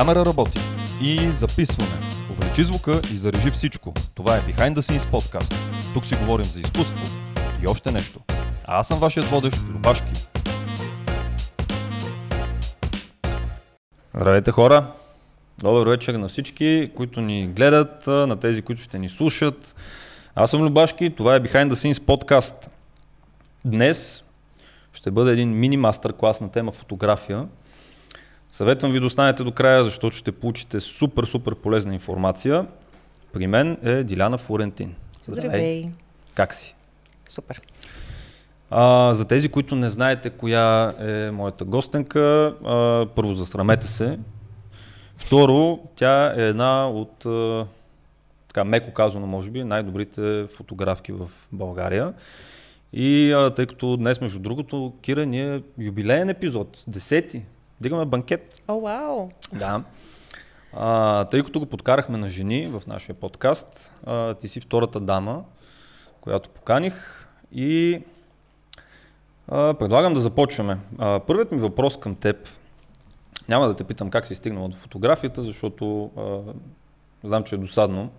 камера работи и записване. Увеличи звука и зарежи всичко. Това е Behind the Scenes подкаст. Тук си говорим за изкуство и още нещо. А аз съм вашият водещ, Любашки. Здравейте хора! Добър вечер на всички, които ни гледат, на тези, които ще ни слушат. Аз съм Любашки, това е Behind the Scenes подкаст. Днес ще бъде един мини мастер-клас на тема фотография. Съветвам ви да останете до края, защото ще получите супер полезна информация. При мен е Диляна Флорентин. Здравей! Как си? Супер! За тези, които не знаете коя е моята гостенка, първо засрамете се. Второ, тя е една от, така меко казано може би, най-добрите фотографки в България. И тъй като днес, между другото, Кира, ни е юбилеен епизод, 10-ти, дигаме банкет. О, вау! Да. Тъй като го подкарахме на жени в нашия подкаст, ти си втората дама, която поканих и предлагам да започваме. Първият ми въпрос към теб, няма да те питам как си стигнала до фотографията, защото знам, че е досадно.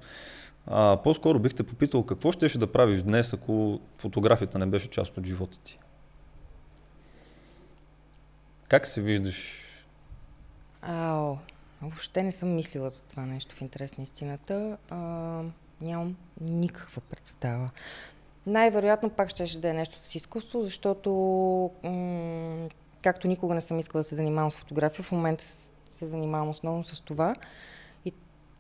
По-скоро бих те попитал какво щеше да правиш днес, ако фотографията не беше част от живота ти. Как се виждаш? Въобще не съм мислила за това нещо, в интерес на истината. Нямам никаква представа. Най-вероятно пак щеше да е нещо с изкуство, защото както никога не съм искала да се занимавам с фотография, в момента се занимавам основно с това.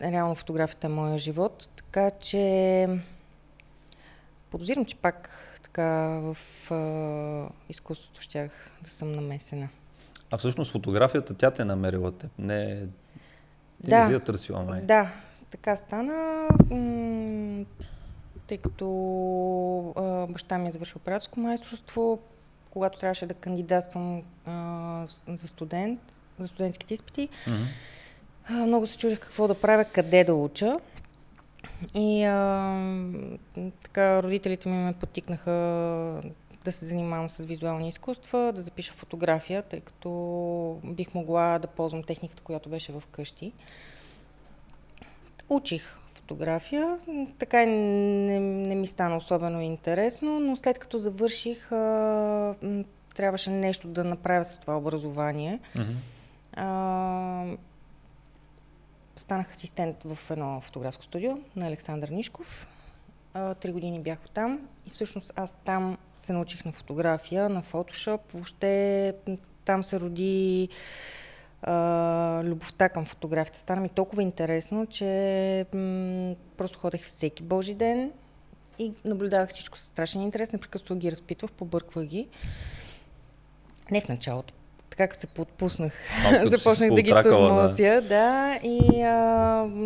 Реално фотографията е моя живот, така че подозирам, че пак така в изкуството щях да съм намесена. А всъщност фотографията тя те намерила теб, не ти да, не си я търсила май. Да, така стана, тъй като баща ми е завършил операторско майсторство, когато трябваше да кандидатствам за студентските изпити. Mm-hmm. Много се чудих какво да правя, къде да уча и така родителите ми ме подтикнаха да се занимавам с визуални изкуства, да запиша фотография, тъй като бих могла да ползвам техниката, която беше в къщи. Учих фотография, така и не ми стана особено интересно, но след като завърших, трябваше нещо да направя с това образование. Mm-hmm. Станах асистент в едно фотографско студио на Александър Нишков. 3 години бях там и всъщност аз там се научих на фотография, на фотошоп. Въобще там се роди любовта към фотографията. Стана ми толкова интересно, че просто ходех всеки божи ден и наблюдавах всичко със страшен интерес. Непрекъснато ги разпитвах, побърквах ги. Не в началото. Така като се подпуснах, започнах да ги тормозя, да, и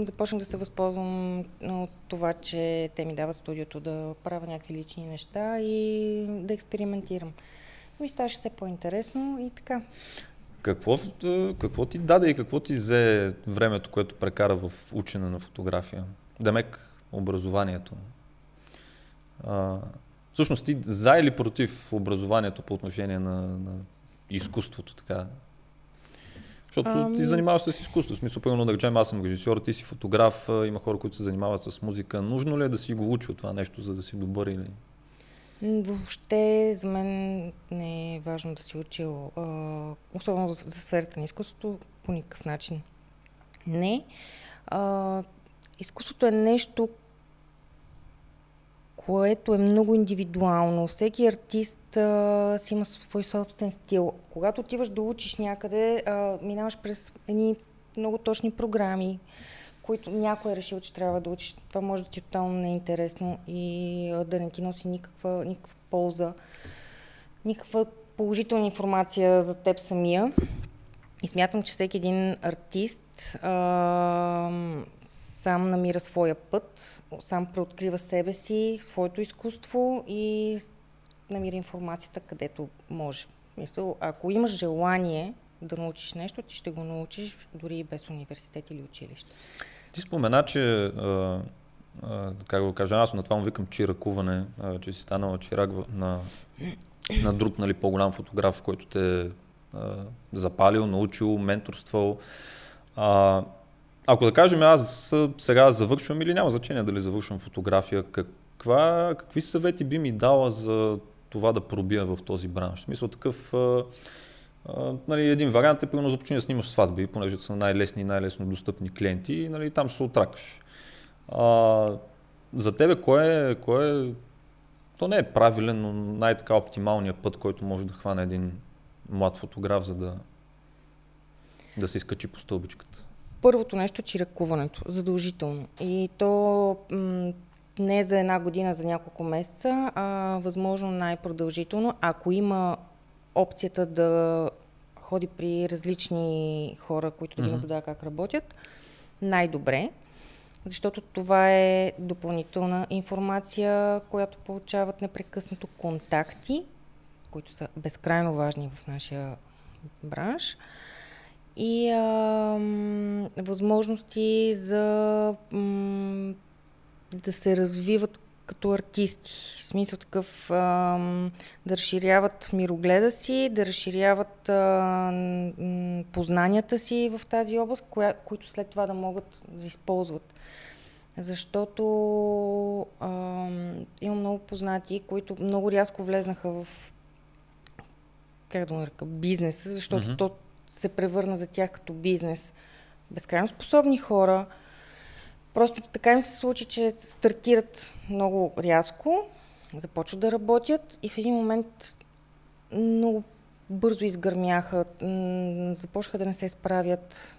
започнах да се възползвам от това, че те ми дават студиото да правя някакви лични неща и да експериментирам. Ми ставаше все по-интересно и така. Какво ти даде и какво ти взе времето, което прекара в учене на фотография? Демек, образованието. Всъщност ти за или против образованието по отношение на изкуството, така. Защото ти занимаваш с изкуство. В смисъл, примерно да речем, аз съм режисьор, ти си фотограф, има хора, които се занимават с музика. Нужно ли е да си го учи от това нещо, за да си добър или? Въобще за мен не е важно да си учил. Особено за сферата на изкуството, по никакъв начин. Не. Изкуството е нещо, което е много индивидуално. Всеки артист си има свой собствен стил. Когато отиваш да учиш някъде, минаваш през едни много точни програми, които някой е решил, че трябва да учиш. Това може да ти е тотално неинтересно и да не ти носи никаква полза, никаква положителна информация за теб самия. И смятам, че всеки един артист сам намира своя път, сам преоткрива себе си, своето изкуство и намира информацията където може. Мисъл, ако имаш желание да научиш нещо, ти ще го научиш дори и без университет или училище. Ти спомена, че как го кажа, аз на това му викам чиракуване, че си станала чирак на друг, нали, по-голям фотограф, който те е запалил, научил, менторствал. Ако да кажем, аз сега завършвам или няма значение дали завършвам фотография, какви съвети би ми дала за това да пробия в този бранш? В смисъл такъв, нали, един вариант е примерно започни да снимаш сватби, понеже са най-лесни и най-лесно достъпни клиенти и нали, там ще се отракаш. За тебе кое е, то не е правилен, но най-така оптималният път, който може да хване един млад фотограф, за да се изкачи по стълбичката? Първото нещо е чиракуването, задължително. И то не за една година, за няколко месеца, а възможно най-продължително, ако има опцията да ходи при различни хора, които да ги наблюдава как работят, най-добре. Защото това е допълнителна информация, която получават непрекъснато контакти, които са безкрайно важни в нашия бранш. И възможности за да се развиват като артисти. В смисъл такъв да разширяват мирогледа си, да разширяват познанията си в тази област, които след това да могат да използват. Защото имам много познати, които много рязко влезнаха в бизнеса, защото то се превърна за тях като бизнес. Безкрайно способни хора. Просто така им се случи, че стартират много рязко, започват да работят и в един момент много бързо изгърмяха, започнаха да не се справят.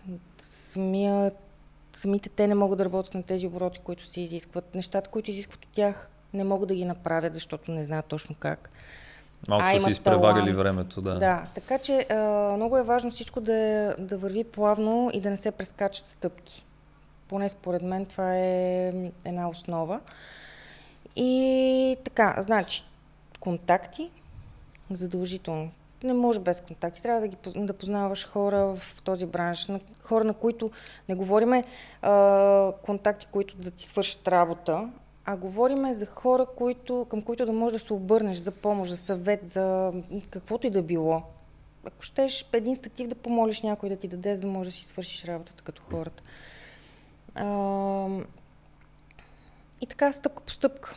Самите те не могат да работят на тези обороти, които се изискват. Нещата, които изискват от тях, не могат да ги направят, защото не знаят точно как. Малко са си изпревагали времето, да. Да, така че много е важно всичко да върви плавно и да не се прескачат стъпки. Поне според мен това е една основа. И така, значи, контакти задължително. Не може без контакти. Трябва да познаваш хора в този бранш. Хора, на които не говориме контакти, които да ти свършат работа, а говориме за хора, към които да можеш да се обърнеш за помощ, за съвет, за каквото и да било. Ако щеш един статив да помолиш някой да ти даде, за да можеш да си свършиш работата като хората. И така, стъпка по стъпка.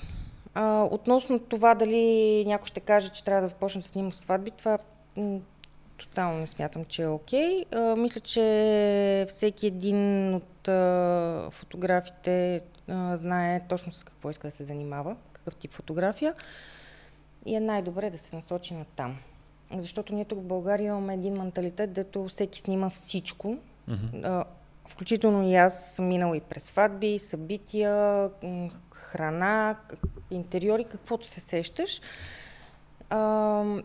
Относно това дали някой ще каже, че трябва да започне да снима сватби, това тотално не смятам, че е окей. Мисля, че всеки един от фотографите знае точно с какво иска да се занимава, какъв тип фотография и е най-добре да се насочи на там. Защото ние тук в България имаме един менталитет, дето всеки снима всичко. Включително и аз съм минала и през сватби, събития, храна, интериори, каквото се сещаш.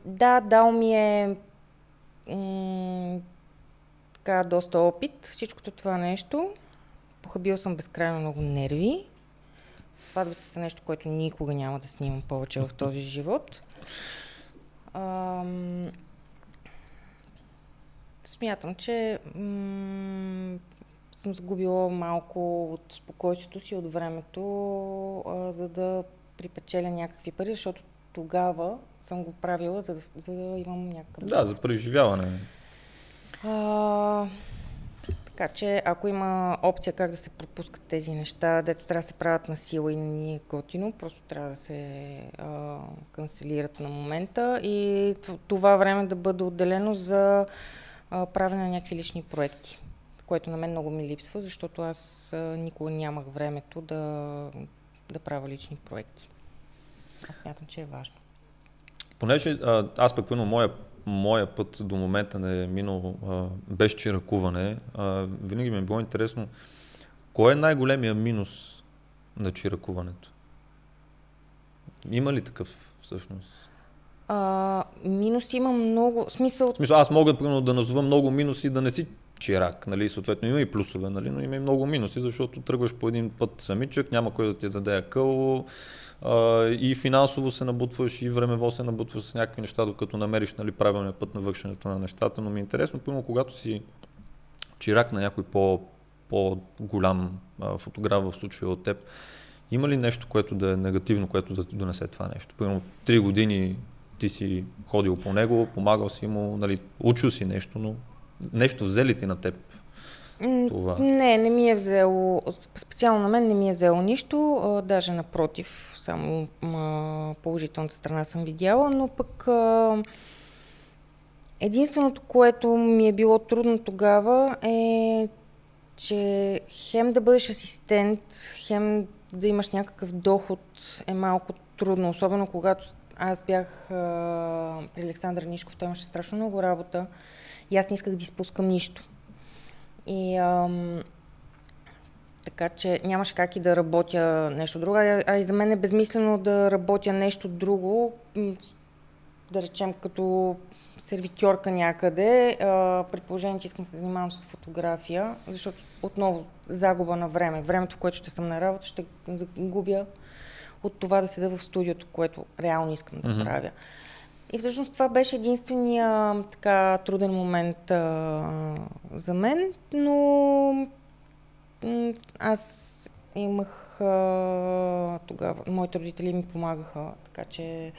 Да, дал ми е така доста опит, всичкото това нещо. Похабила съм безкрайно много нерви. Сватбите са нещо, което никога няма да снимам повече в този живот. Смятам, че съм загубила малко от спокойствието си, от времето, за да припечеля някакви пари, защото тогава съм го правила, за да имам някакъв... Да, за преживяване. Така че, ако има опция как да се пропускат тези неща, дето трябва да се правят на сила и не е готино, просто трябва да се канцелират на момента и това време да бъде отделено за правене на някакви лични проекти, което на мен много ми липсва, защото аз никога нямах времето да правя лични проекти. Аз смятам, че е важно. Понеже аз пък пълно моя път до момента не е минал без чиракуване, винаги ми е било интересно, кой е най-големия минус на чиракуването? Има ли такъв всъщност? Минус има много, смисъл аз мога да назова много минуси да не си чирак, нали, съответно има и плюсове, нали, но има и много минуси, защото тръгваш по един път самичък, няма кой да ти даде акъл, и финансово се набутваш, и времево се набутваш с някакви неща, докато намериш, нали, правилния път на вършенето на нещата, но ми е интересно, когато си чирак на някой по-голям фотограф, в случая от теб, има ли нещо, което да е негативно, което да ти донесе това нещо? Примерно 3 години ти си ходил по него, помагал си му, нали, учил си нещо, но нещо взели ти на теб? това? Не, не ми е взело, специално на мен не ми е взело нищо, даже напротив, само положителната страна съм видяла, но пък единственото, което ми е било трудно тогава е, че хем да бъдеш асистент, хем да имаш някакъв доход е малко трудно, особено когато аз бях при Александър Нишков, той имаше страшно много работа и аз не исках да изпускам нищо. И така че нямаше как и да работя нещо друго, а и за мен е безмислено да работя нещо друго, да речем като сервитьорка някъде, при положение, че искам да се занимавам с фотография, защото отново загуба на време. Времето, в което ще съм на работа, ще загубя от това да седа в студиото, което реално искам да правя. И всъщност това беше единствения така труден момент за мен, но аз имах тогава, моите родители ми помагаха, така че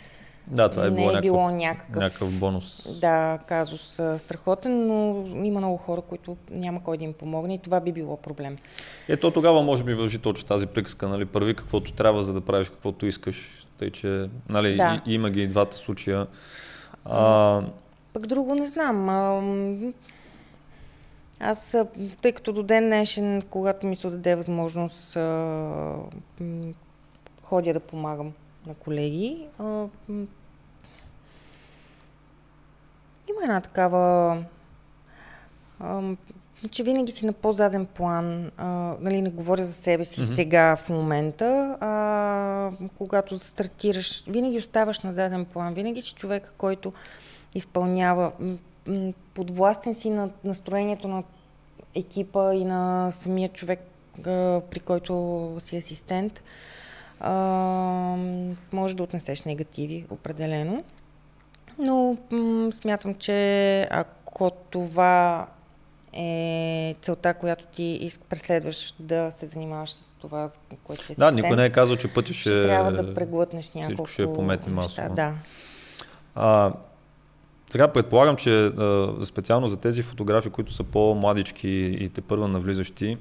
да, това е не е било някакъв бонус. Да, казус страхотен, но има много хора, които няма кой да им помогне и това би било проблем. Ето тогава може би вържи точно тази приказка, нали, първи каквото трябва, за да правиш каквото искаш, тъй че нали, да. Има ги и двата случая. Пък друго не знам. Аз, тъй като до ден днешен, когато ми се даде възможност, ходя да помагам на колеги. Има една такава, че винаги си на по-заден план, нали, не говоря за себе си сега в момента, когато стартираш, винаги оставаш на заден план, винаги си човек, който изпълнява, подвластен си на настроението на екипа и на самия човек, при който си асистент. Може да отнесеш негативи, определено, но смятам, че ако това е целта, която ти преследваш, да се занимаваш с това, за което си асистент. Да, никой не е казал, че пътя ще трябва да преглътнеш няколко неща. Всичко ще помети масово. Да. Сега предполагам, че специално за тези фотографи, които са по-младички и тепърва навлизащи,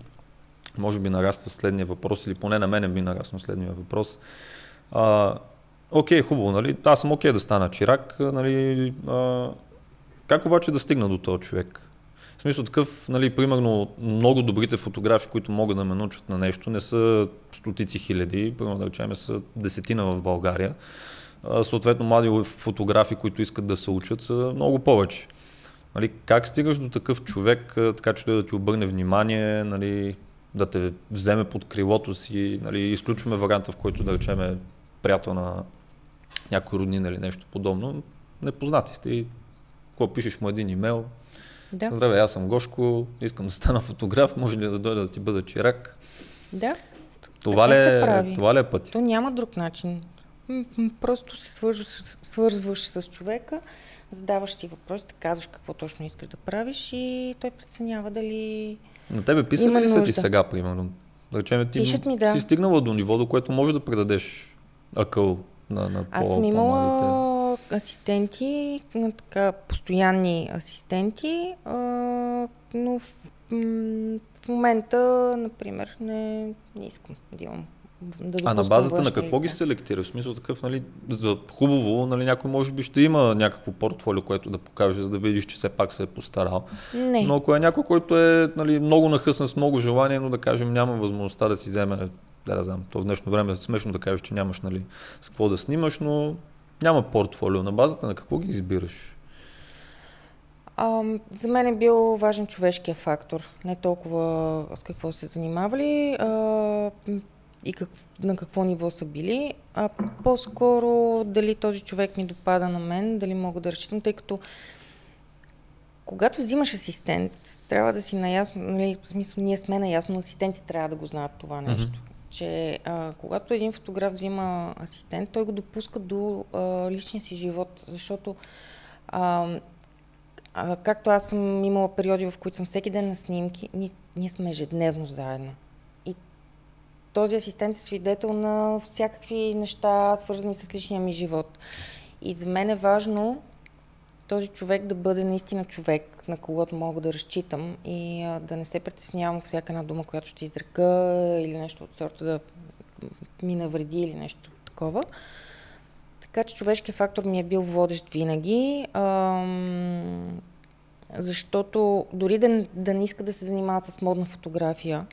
може би нараства следния въпрос, или поне на мене би нараснал следния въпрос. Окей, хубаво, нали? Аз съм окей да стана чирак, нали? Как обаче да стигна до този човек? В смисъл такъв, нали, примерно много добрите фотографи, които могат да ме научат на нещо, не са стотици хиляди, примерно да речем са десетина в България. Съответно млади фотографи, които искат да се учат, са много повече. Нали? Как стигаш до такъв човек, така че той да ти обърне внимание, нали, да те вземе под крилото си, нали, изключваме варианта, в който да речем е приятел на някой роднина или нещо подобно, непознати сте и когато пишеш му един имейл, да. Здравей, аз съм Гошко, искам да стана фотограф, може ли да дойда да ти бъда чирак? Да, това ли е пътя? То няма друг начин, просто се свързваш с човека, задаваш си въпросите, казваш какво точно искаш да правиш и той преценява дали... На тебе писали ли са ти сега, примерно? Да речем, ти си стигнала до ниво, до което можеш да предадеш акъл на по-младите. Аз съм имала асистенти, така, постоянни асистенти, но в момента, например, не искам да имам. А на базата на какво ги селектираш? В смисъл такъв, нали, за хубаво, нали, някой може би ще има някакво портфолио, което да покаже, за да видиш, че все пак се е постарал. Не. Но ако е някой, който е, нали, много нахъсан, с много желание, но да кажем няма възможността да си вземе, да знам, то в днешно време е смешно да кажеш, че нямаш, нали, с какво да снимаш, но няма портфолио. На базата на какво ги избираш? За мен е бил важен човешкия фактор. Не толкова с какво се занимавали, и на какво ниво са били, а по-скоро дали този човек ми допада на мен, дали мога да разчитам, тъй като когато взимаш асистент, трябва да си наясно, нали, в смисъл ние сме наясно, асистенти трябва да го знаят това нещо, че когато един фотограф взима асистент, той го допуска до личния си живот, защото както аз съм имала периоди, в които съм всеки ден на снимки, ние сме ежедневно заедно. Този асистент е свидетел на всякакви неща, свързани с личния ми живот. И за мен е важно този човек да бъде наистина човек, на когото мога да разчитам и да не се притеснявам всяка една дума, която ще изрека или нещо от сорта да ми навреди или нещо такова. Така че човешкият фактор ми е бил водещ винаги, защото дори да не иска да се занимава с модна фотография,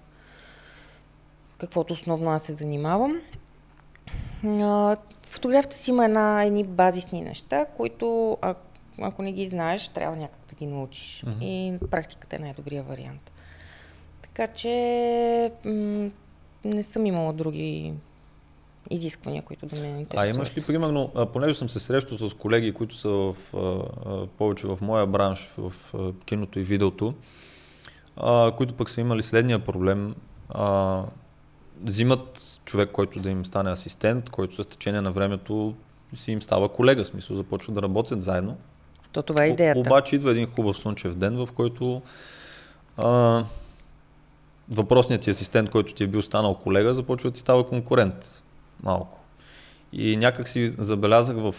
с каквото основно аз се занимавам, фотографията си има едни базисни неща, които ако не ги знаеш, трябва някак да ги научиш. Uh-huh. И практиката е най-добрия вариант. Така че не съм имала други изисквания, които да ме интересуват. А имаш ли, примерно, понеже съм се срещал с колеги, които са повече в моя бранш, в киното и видеото, които пък са имали следния проблем. Взимат човек, който да им стане асистент, който с течение на времето си им става колега, в смисъл започват да работят заедно. То това е идеята. Обаче идва един хубав слънчев ден, в който въпросният ти асистент, който ти е бил станал колега, започва да ти става конкурент малко. И някак си забелязах в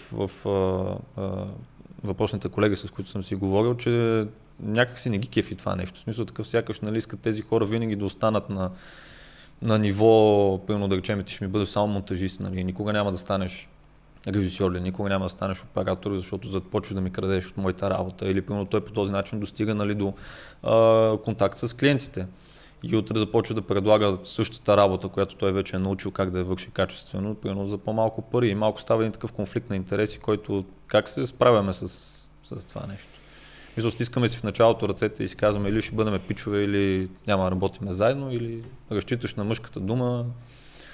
въпросните колеги, с които съм си говорил, че някак си не ги кефи това нещо. В смисъл такъв сякаш, нали, искат тези хора винаги да останат на ниво, примерно да речем, ти ще ми бъдеш само монтажист, нали, никога няма да станеш режисьор ли, никога няма да станеш оператор, защото започваш да ми крадеш от моята работа или примерно той по този начин достига, нали, до контакт с клиентите и утре започва да предлага същата работа, която той вече е научил как да я върши качествено, примерно за по-малко пари и малко става един такъв конфликт на интереси, който как се справяме с това нещо. Мисля, стискаме си в началото ръцете и си казваме или ще бъдем пичове, или няма да работиме заедно, или разчиташ на мъжката дума.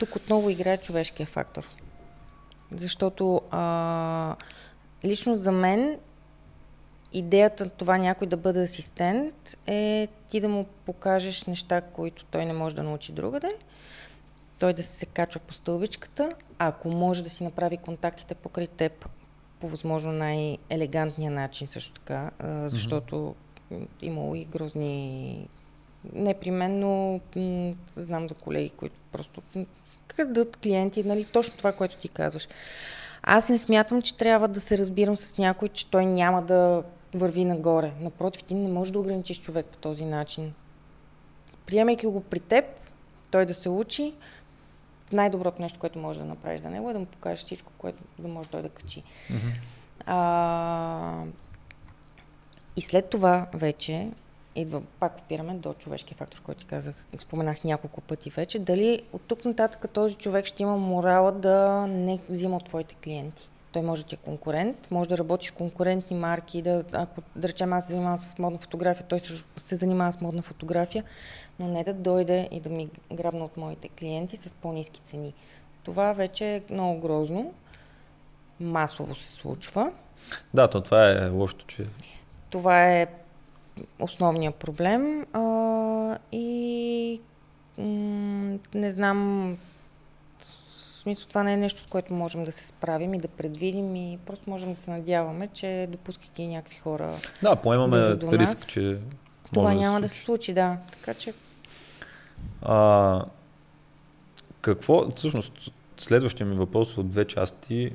Тук отново играе човешкия фактор. Защото лично за мен идеята на това някой да бъде асистент е ти да му покажеш неща, които той не може да научи другаде, той да се качва по стълбичката, ако може да си направи контактите покрай теб по възможно най-елегантния начин също така, защото имало и грозни, не при мен, но знам за колеги, които просто крадат клиенти, нали, точно това, което ти казваш. Аз не смятам, че трябва да се разбирам с някой, че той няма да върви нагоре. Напротив, ти не можеш да ограничиш човек по този начин. Приемайки го при теб, той да се учи, най-доброто нещо, което можеш да направиш за него е да му покажеш всичко, което да може той да качи. И след това вече идва, пак опираме до човешкия фактор, който ти казах, споменах няколко пъти вече, дали от тук нататък този човек ще има морала да не взима от твоите клиенти. Той може да ти е конкурент, може да работи с конкурентни марки, ако да речем аз се занимавам с модна фотография, той се занимава с модна фотография, но не да дойде и да ми грабне от моите клиенти с по-ниски цени. Това вече е много грозно, масово се случва. Да, то това е лошото, че... Това е основният проблем и не знам... В смисъл, това не е нещо, с което можем да се справим и да предвидим и просто можем да се надяваме, че допускайки някакви хора... Да, поемаме риск, че може това няма да се случи, да. Така че... Какво... Всъщност, следващия ми въпрос от две части.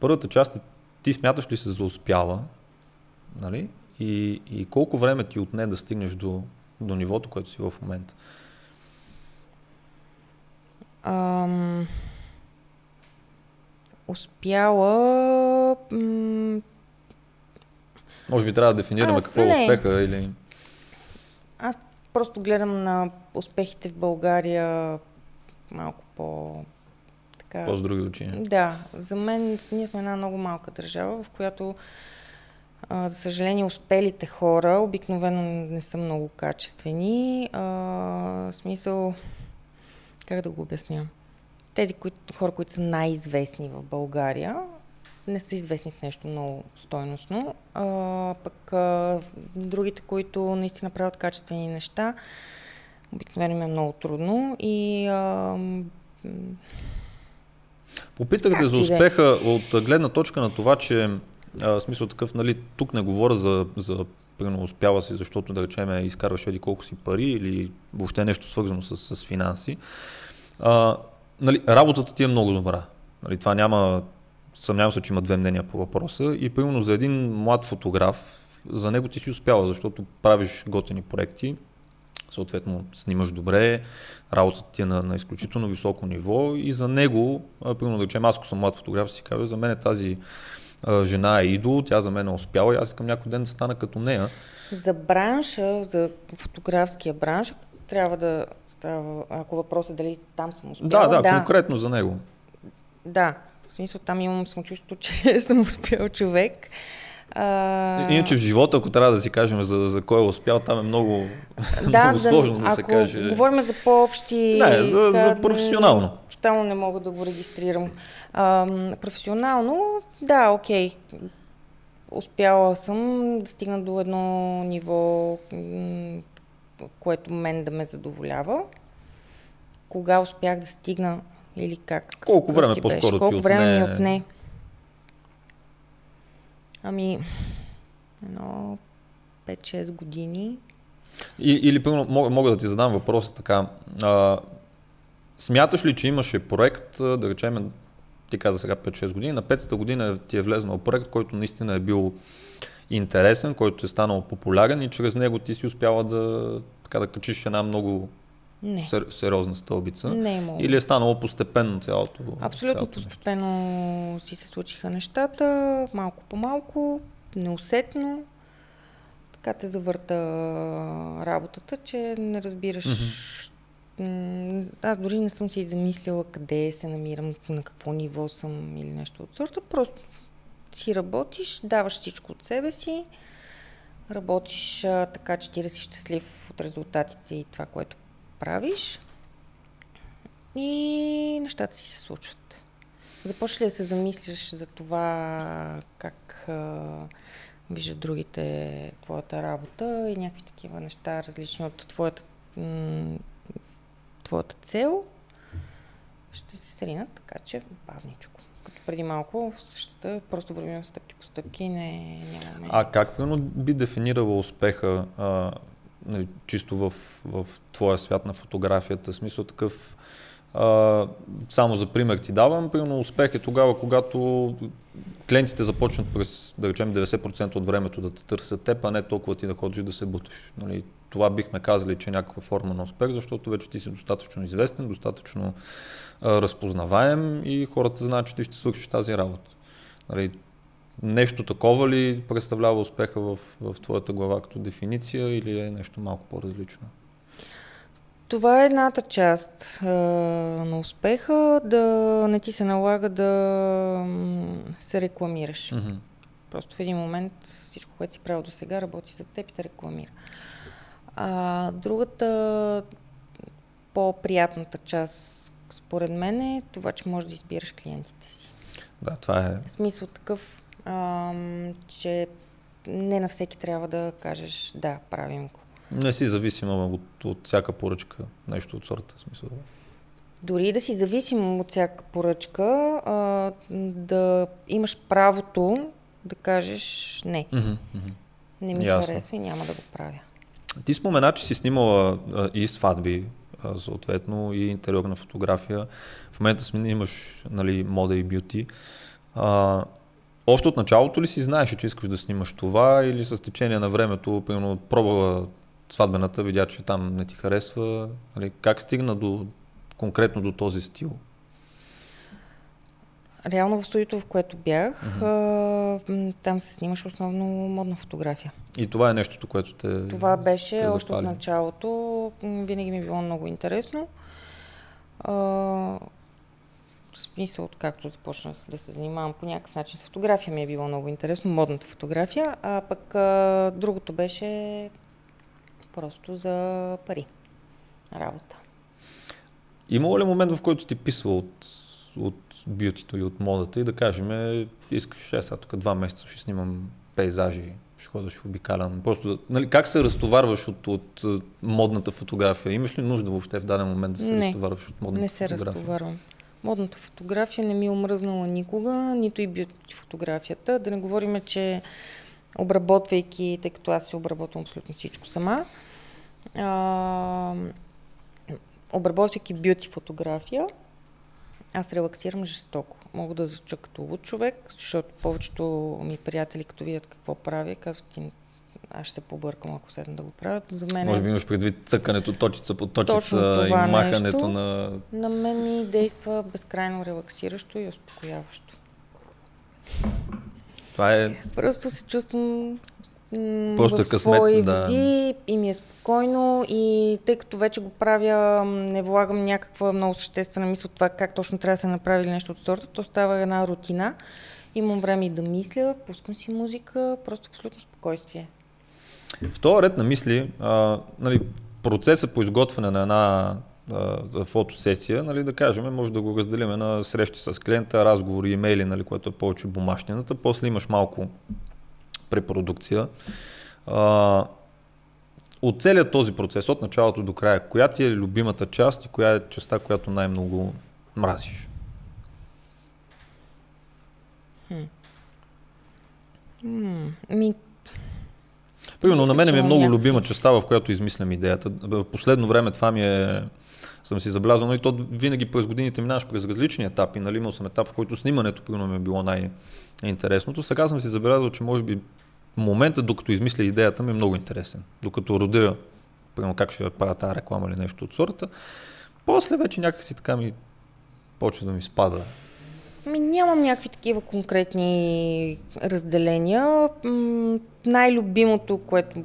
Първата част е, ти смяташ ли се за успяла, нали? И колко време ти отне да стигнеш до нивото, което си в момента? Успяла... Може би трябва да дефинираме какво е успеха или... Аз просто гледам на успехите в България малко по с други очи. Да, за мен ние сме една много малка държава, в която за съжаление успелите хора обикновено не са много качествени. В смисъл... Как да го обясня? Тези хора, които са най-известни в България, не са известни с нещо много стойностно. Пък другите, които наистина правят качествени неща, обикновено им е много трудно. И, попитах те за успеха от гледна точка на това, че смисъл такъв, нали, тук не говоря за примерно успява си, защото да речем изкарваш еди колко си пари или въобще нещо свързано с финанси. Нали, работата ти е много добра. Нали, това няма съмнявам се, че има две мнения по въпроса и примерно за един млад фотограф, за него ти си успяла, защото правиш готини проекти, съответно снимаш добре, работата ти е на изключително високо ниво и за него, примерно да речем, аз ако съм млад фотограф, си казва, за мен е тази жена е идол, тя за мен е успяла и аз искам някой ден да стана като нея. За бранша, за фотографския бранш, трябва да става, ако въпросът е дали там съм успяла. Да, да, конкретно за него. Да, в смисъл там имам самочувствието, че съм успял човек. Иначе в живота, ако трябва да си кажем за кой е успял, там е много, да, много сложно да се каже. Да, говорим за по-общи... Не, за професионално. Тотално не мога да го регистрирам. Професионално, да, окей. Успяла съм да стигна до едно ниво, което мен да ме задоволява. Кога успях да стигна или как? Колко време по-скоро ти отне? Ами, 5-6 години. Или мога да ти задам въпроса така. Смяташ ли, че имаше проект, да речем, ти каза сега 5-6 години, на 5-та година ти е влезнал проект, който наистина е бил интересен, който е станал популярен и чрез него ти си успяла да, така, да качиш една много сериозна стълбица? Не е мога. Или е станало постепенно цялото? Абсолютно цялото постепенно нещо. Си се случиха нещата, малко по малко, неусетно. Така те завърта работата, че не разбираш... Аз дори не съм си замислила къде се намирам, на какво ниво съм или нещо от сорта. Просто си работиш, даваш всичко от себе си, работиш така, че ти да си щастлив от резултатите и това, което правиш, и нещата си се случват. Започваш ли да се замислиш за това как виждат другите твоята работа и някакви такива неща, различни от твоята цел, ще се сринат, така че бавничко. Като преди малко същата, просто вървим стъпки по стъпки, нямаме. А как би дефинирала успеха чисто в твоя свят на фотографията? Смисъл такъв, само за пример ти давам, примерно успех е тогава, когато клиентите започнат през, да речем, 90% от времето да те търсят теб, а не толкова ти да ходиш да се буташ. Нали? Това бихме казали, че е някаква форма на успех, защото вече ти си достатъчно известен, достатъчно разпознаваем и хората знаят, че ти ще свършиш тази работа. Нали? Нещо такова ли представлява успеха в твоята глава като дефиниция или е нещо малко по-различно? Това е едната част на успеха, да не ти се налага да се рекламираш. Просто в един момент всичко, което си правил до сега, работи за теб и те рекламира. А другата, по-приятната част, според мен, е това, че можеш да избираш клиентите си. Да, това е... В смисъл такъв, че не на всеки трябва да кажеш да, правим го. Не си зависима от всяка поръчка, нещо от сорта, смисъл. Дори да си зависим от всяка поръчка, да имаш правото да кажеш не. Не ми харесва и няма да го правя. Ти спомена, че си снимала и сватби, съответно, и интериорна фотография. В момента снимаш, нали, мода и бюти. Още от началото ли си знаеш, че искаш да снимаш това, или с течение на времето, примерно, пробвала сватбената, видя, че там не ти харесва? Нали, как стигна конкретно до този стил? Реално в студиото, в което бях, там се снимаше основно модна фотография. И това е нещото, което те запали? Това беше още от началото. Винаги ми е било много интересно. В смисъл, откакто започнах да се занимавам по някакъв начин с фотография, ми е било много интересно, модната фотография, а пък другото беше просто за пари, работа. Имало ли момент, в който ти писва от бютито и от модата и да кажем, искаш, сега тук 2 месеца ще снимам пейзажи, ще ходиш обикалям. Просто, нали, как се разтоварваш от модната фотография? Имаш ли нужда въобще в даден момент да се разтоварваш от модната фотография? Не, не се разтоварвам. Модната фотография не ми е омръзнала никога, нито и бюти фотографията. Да не говорим, че обработвайки, тъй като аз се обработвам абсолютно всичко сама, обработвайки бюти фотография, Аз релаксирам жестоко. Мога да звуча като луд човек, защото повечето ми приятели, като видят какво правя, казват им, аз ще се побъркам, ако седна да го правят. За мен може би имаш предвид цъкането точица по точица и махането нещо, на... На мен ми действа безкрайно релаксиращо и успокояващо. Това е... Просто се чувствам... Просто в свои води и ми е спокойно и тъй като вече го правя, не влагам някаква много съществена мисъл това как точно трябва да се направи или нещо от сорта, то става една рутина, имам време и да мисля, пускам си музика, просто абсолютно спокойствие. В този ред на мисли, нали, процесът по изготвяне на една фотосесия, нали, да кажем, може да го разделиме на срещи с клиента, разговори, имейли, нали, което е повече бумащината, после имаш малко препродукция. От целият този процес, от началото до края, коя ти е любимата част и коя е частта, която най-много мразиш? Примерно, на мен ми е много любима частта, в която измислям идеята. В последно време това ми е... съм си забелязал, но и то винаги през годините минаваш през различни етапи. Нали, имал съм етап, в който снимането примерно ми е било най-интересното. Сега съм си забелязал, че може би момента, докато измисля идеята ми е много интересен. Докато родя, примерно как ще правя тази реклама или нещо от сорта, после вече някакси така ми почва да ми спада. Нямам някакви такива конкретни разделения. Най-любимото, което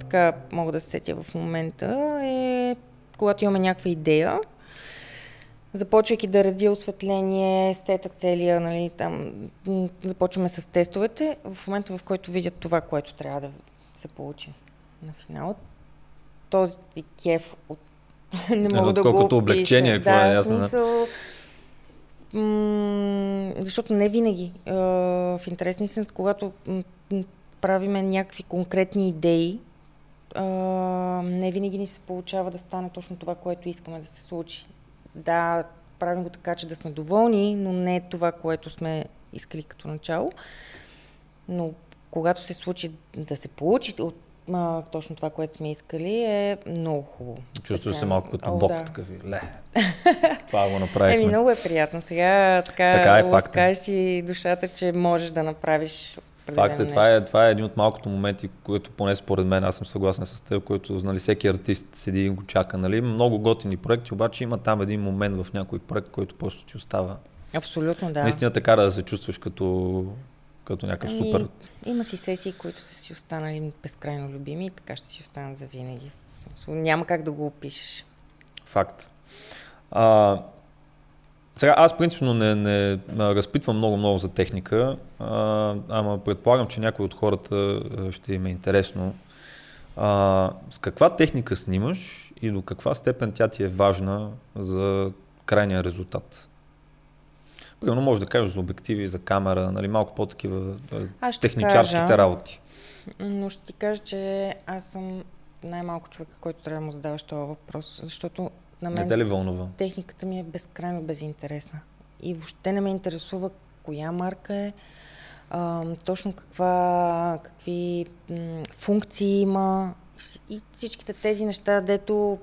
така мога да се сетя в момента е когато имаме някаква идея, започвайки да редя осветление, сета целия, нали, там, започваме с тестовете, в момента в който видят това, което трябва да се получи на финала, този кеф от... не мога да го опиша. Колкото облегчение, какво е ясно. Смисъл... Защото не винаги в интересни съм, когато правиме някакви конкретни идеи, не винаги ни се получава да стане точно това, което искаме да се случи. Да, правим го така, че да сме доволни, но не е това, което сме искали като начало. Но когато се случи да се получи от точно това, което сме искали, е много хубаво. Чувстваш се малко като Бог, да. Такъв и ле, това го направихме. Много е приятно сега, така ласкаеш си душата, че можеш да направиш. Факт е, това е един от малкото моменти, което поне според мен, аз съм съгласен с теб, който нали, всеки артист седи и го чака. Нали? Много готини проекти, обаче има там един момент в някой проект, който просто ти остава. Абсолютно, да. Наистина така да се чувстваш като някакъв супер. Има си сесии, които са си останали безкрайно любими и така ще си останат за винаги. Няма как да го опишеш. Факт. Сега аз принципно не разпитвам много-много за техника, ама предполагам, че някой от хората ще им е интересно. С каква техника снимаш и до каква степен тя ти е важна за крайния резултат? Примерно може да кажеш за обективи, за камера, нали, малко по-такива техничарските работи. Но ще ти кажа, че аз съм най-малко човека, който трябва да му задаваш този въпрос, защото на мен техниката ми е безкрайно безинтересна и въобще не ме интересува коя марка е, точно какви функции има и всичките тези неща, дето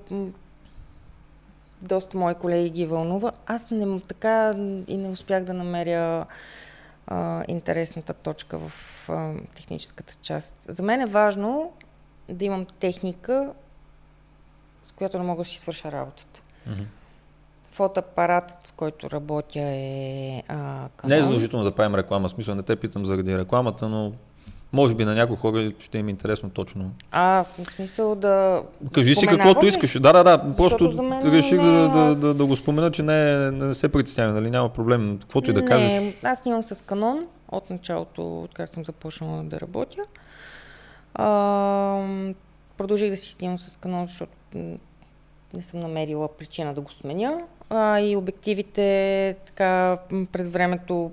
доста мои колеги ги вълнува. Аз така и не успях да намеря интересната точка в техническата част. За мен е важно да имам техника, с която не мога да си свърша работата. Mm-hmm. Фотоапаратът, с който работя е Canon. Не е задължително да правим реклама, в смисъл не те питам заради рекламата, но може би на някои хора ще им е интересно точно. В смисъл да... Кажи си каквото искаш. Да, просто реших да го спомена, че не се притеснявам, нали? Няма проблем, каквото и да кажеш. Не, аз снимам с Canon от началото, откак съм започнала да работя. Продължих да си снимам с Canon, защото не съм намерила причина да го сменя. И обективите така през времето,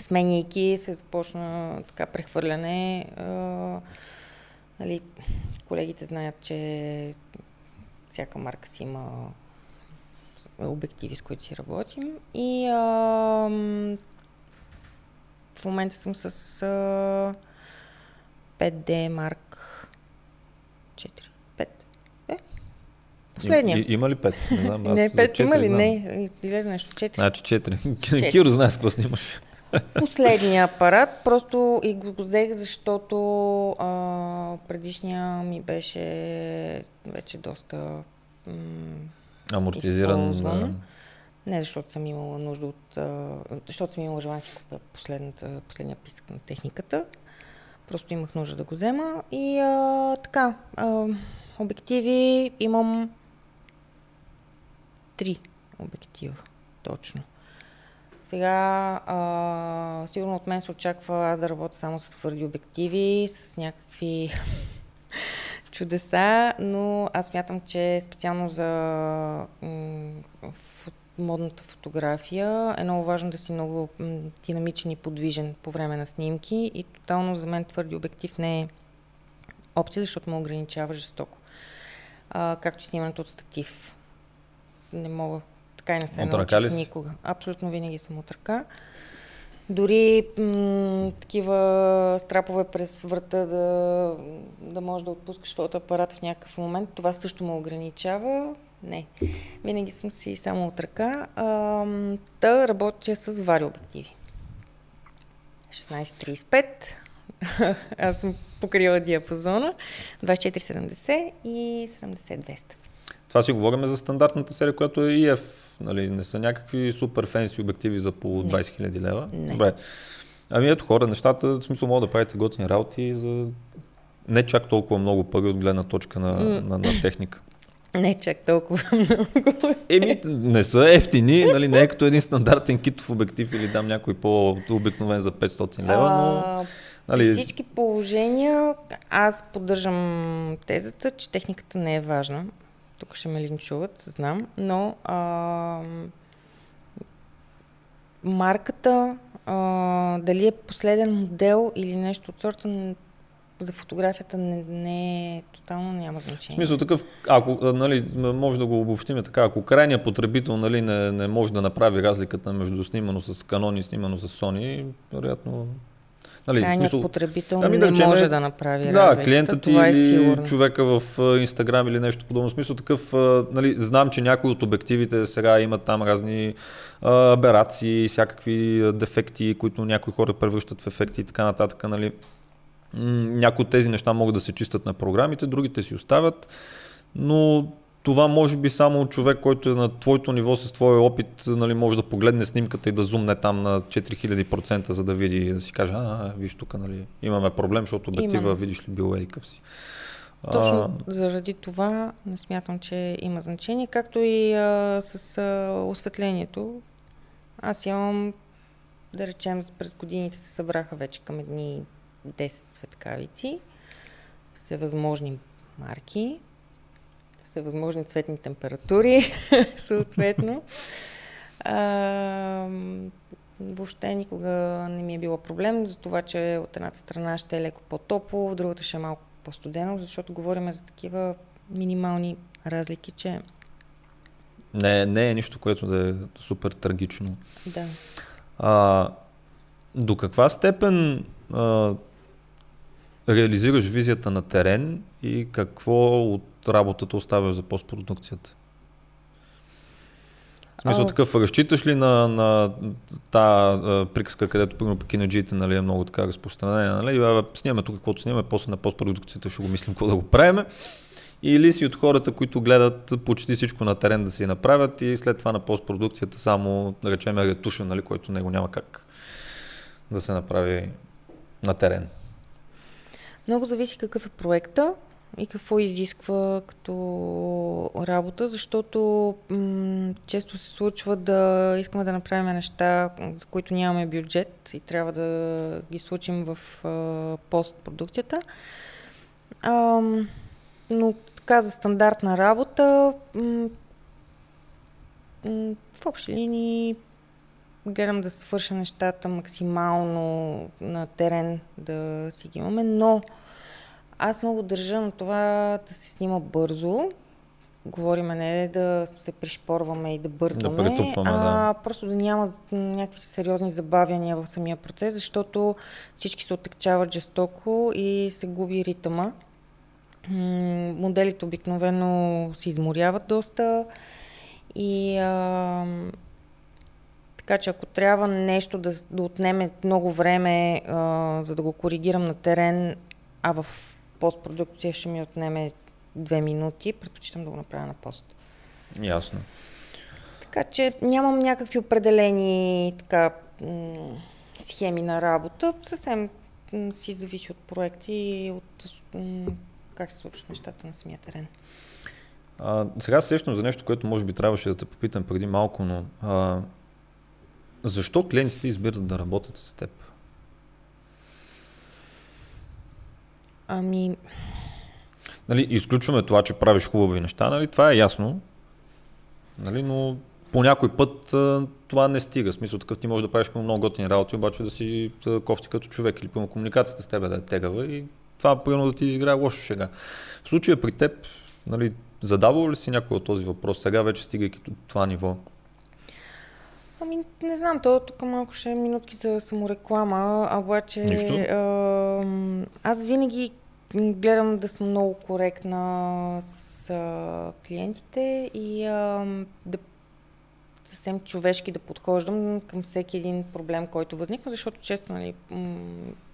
сменяйки, се започна така прехвърляне. Нали, колегите знаят, че всяка марка си има обективи, с които си работим. И в момента съм с 5D Mark 4. Последния. Има ли 5? Не знам. Не, 5 има ли? Не, излезе нещо. 4. Значи 4. Киро, знаеш какво снимаш. Последния апарат, просто и го взех, защото предишния ми беше вече доста амортизиран. Да. Не, защото съм имала нужда от... защото съм имала желание да си купя последния писък на техниката. Просто имах нужда да го взема. И така, обективи имам 3 обектива, точно. Сега сигурно от мен се очаква аз да работя само с твърди обективи, с някакви чудеса, но аз смятам, че специално за модната фотография е много важно да си много динамичен и подвижен по време на снимки и тотално за мен твърди обектив не е опция, защото ме ограничава жестоко. Както снимането от статив. Не мога. Така и не се научиш никога. Абсолютно винаги съм от ръка. Дори такива страпове през врата да можеш да отпускаш фотоапарат в някакъв момент, това също ме ограничава. Не. Винаги съм си само от ръка. Та работя с вариобективи. 16-35. Аз съм покрила диапазона. 24-70 и 70-200. Това си говорим за стандартната серия, която е EF. Нали, не са някакви супер фенси обективи за по 20 000 лева. Не. Добре. Ами ето хора, нещата, в смисъл мога да правите готини работи за не чак толкова много пари от гледна точка на техника. Не чак толкова много. Еми, не са ефтини, нали, не е като един стандартен китов обектив или дам някой по-обикновен за 500 лева, но... Нали... При всички положения аз поддържам тезата, че техниката не е важна. Тук ще ме линчуват, знам, но марката, дали е последен модел или нещо от сорта, за фотографията не е тотално, няма значение. В смисъл такъв, ако, нали, може да го обобщим така, ако крайният потребител, нали, не може да направи разликата между снимано с Canon и снимано с Sony, вероятно... Нали, крайният потребител не може да направи разликата, клиентът това е сигурно. Човека в Инстаграм или нещо подобно. В смисъл такъв, нали, знам, че някои от обективите сега имат там разни аберации, всякакви дефекти, които някои хора превръщат в ефекти и така нататък, нали. Някои от тези неща могат да се чистят на програмите, другите си оставят, но това може би само човек, който е на твоето ниво с твоя опит, нали, може да погледне снимката и да зумне там на 4000%, за да види и да си каже, виж тук, нали, имаме проблем, защото обектива, видиш ли, бил едикъв си. Точно заради това не смятам, че има значение, както и с осветлението. Аз имам, да речем, през годините се събраха вече към едни 10 светкавици, всевъзможни марки, всевъзможни цветни температури, съответно. Въобще никога не ми е било проблем за това, че от едната страна ще е леко по-топло, от другата ще е малко по-студено, защото говорим за такива минимални разлики, че... Не е нищо, което да е супер трагично. Да. До каква степен реализираш визията на терен и какво от работата оставяш за постпродукцията? В смисъл такъв, разчиташ ли на тази приказка, където примерно кинеджиите, нали, е много така разпространена, нали, снимаме тук каквото снимаме, после на постпродукцията ще го мислим какво да го правим, или си от хората, които гледат почти всичко на терен да си направят и след това на постпродукцията само, да речем, ретуша, нали, който него няма как да се направи на терен? Много зависи какъв е проекта и какво изисква като работа, защото често се случва да искаме да направим неща, за които нямаме бюджет и трябва да ги случим в постпродукцията. Но така за стандартна работа в общи линии гледам да свърша нещата максимално на терен, да си ги имаме, но аз много държа на това да се снима бързо. Говориме не да се пришпорваме и да бързаме, да, просто да няма някакви сериозни забавяния в самия процес, защото всички се отекчават жестоко и се губи ритъма. Моделите обикновено се изморяват доста и така че ако трябва нещо да отнеме много време, за да го коригирам на терен, а в постпродукция ще ми отнеме 2 минути, предпочитам да го направя на пост. Ясно. Така че нямам някакви определени така схеми на работа, съвсем си зависи от проекти и от как се случват нещата на самия терен. Сега сещам за нещо, което може би трябваше да те попитам преди малко, но защо клиентите избират да работят с теб? Ами... Нали, изключваме това, че правиш хубави неща, нали, това е ясно, нали, но по някой път това не стига. В смисъл такъв, ти можеш да правиш много готини работи, обаче да си кофти като човек или пълно комуникацията с тебе да е тегава и това примерно да ти изиграе лошо шега. В случая при теб, нали, задавал ли си някой от този въпрос сега, вече стигайки до това ниво? Ами не знам, то тук малко ще е минутки за самореклама, обаче аз винаги гледам да съм много коректна с клиентите и да съвсем човешки да подхождам към всеки един проблем, който възниква, защото често, нали,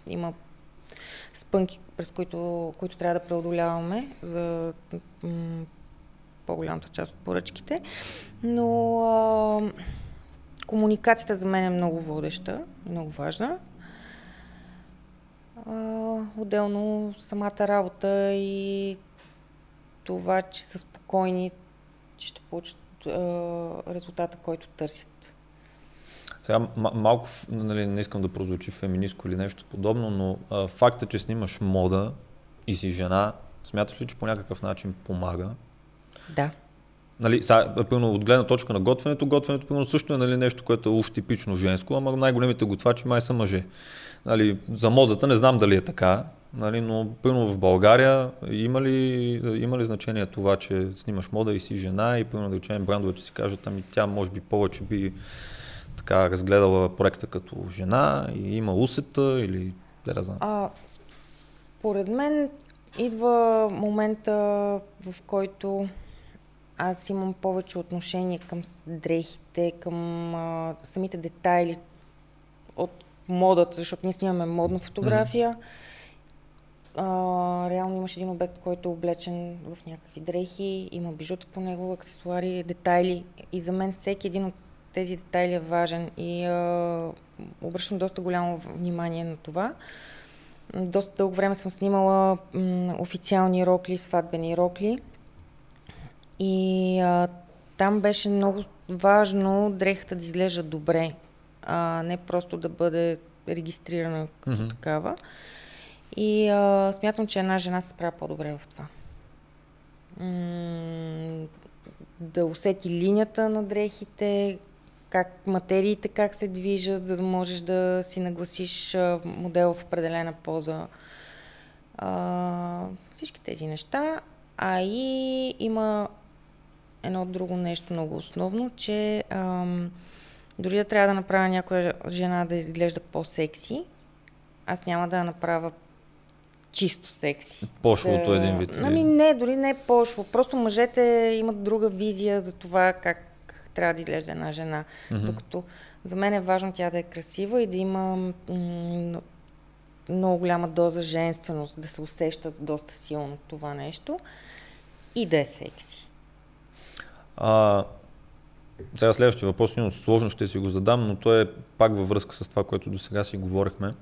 има спънки, през които трябва да преодоляваме за по-голямата част от поръчките, но комуникацията за мен е много водеща, много важна. Отделно самата работа и това, че са спокойни, че ще получат резултата, който търсят. Сега малко, нали, не искам да прозвучи феминистко или нещо подобно, но факта, че снимаш мода и си жена, смяташ ли, че по някакъв начин помага? Да. Нали, сега, от гледна точка на готвенето пълно също е, нали, нещо, което е уж типично женско, ама най-големите готвачи май са мъже. Нали, за модата не знам дали е така, нали, но пълно в България има ли значение това, че снимаш мода и си жена и пълно да речем брандове, че си кажат, ами тя може би повече би така разгледала проекта като жена и има усета или да знам? Според мен идва момента, в който аз имам повече отношение към дрехите, към самите детайли от модата, защото ние снимаме модна фотография. Реално имаш един обект, който е облечен в някакви дрехи, има бижута по него, аксесуари, детайли и за мен всеки един от тези детайли е важен и обръщам доста голямо внимание на това. Доста дълго време съм снимала официални рокли, сватбени рокли. И там беше много важно дрехата да изглежда добре, не просто да бъде регистрирана като такава. И смятам, че една жена се справя по-добре в това. Да усети линията на дрехите, как материите как се движат, за да можеш да си нагласиш модела в определена поза. Всички тези неща. А и има едно друго нещо много основно, че дори да трябва да направя някоя жена да изглежда по-секси, аз няма да я направя чисто секси. Пошлото да, един вид. Ами не, дори не е пошло. Просто мъжете имат друга визия за това как трябва да изглежда една жена. Докато за мен е важно тя да е красива и да има много голяма доза женственост, да се усеща доста силно това нещо и да е секси. Сега следващия въпрос, сложно ще си го задам, но той е пак във връзка с това, което до сега си говорихме.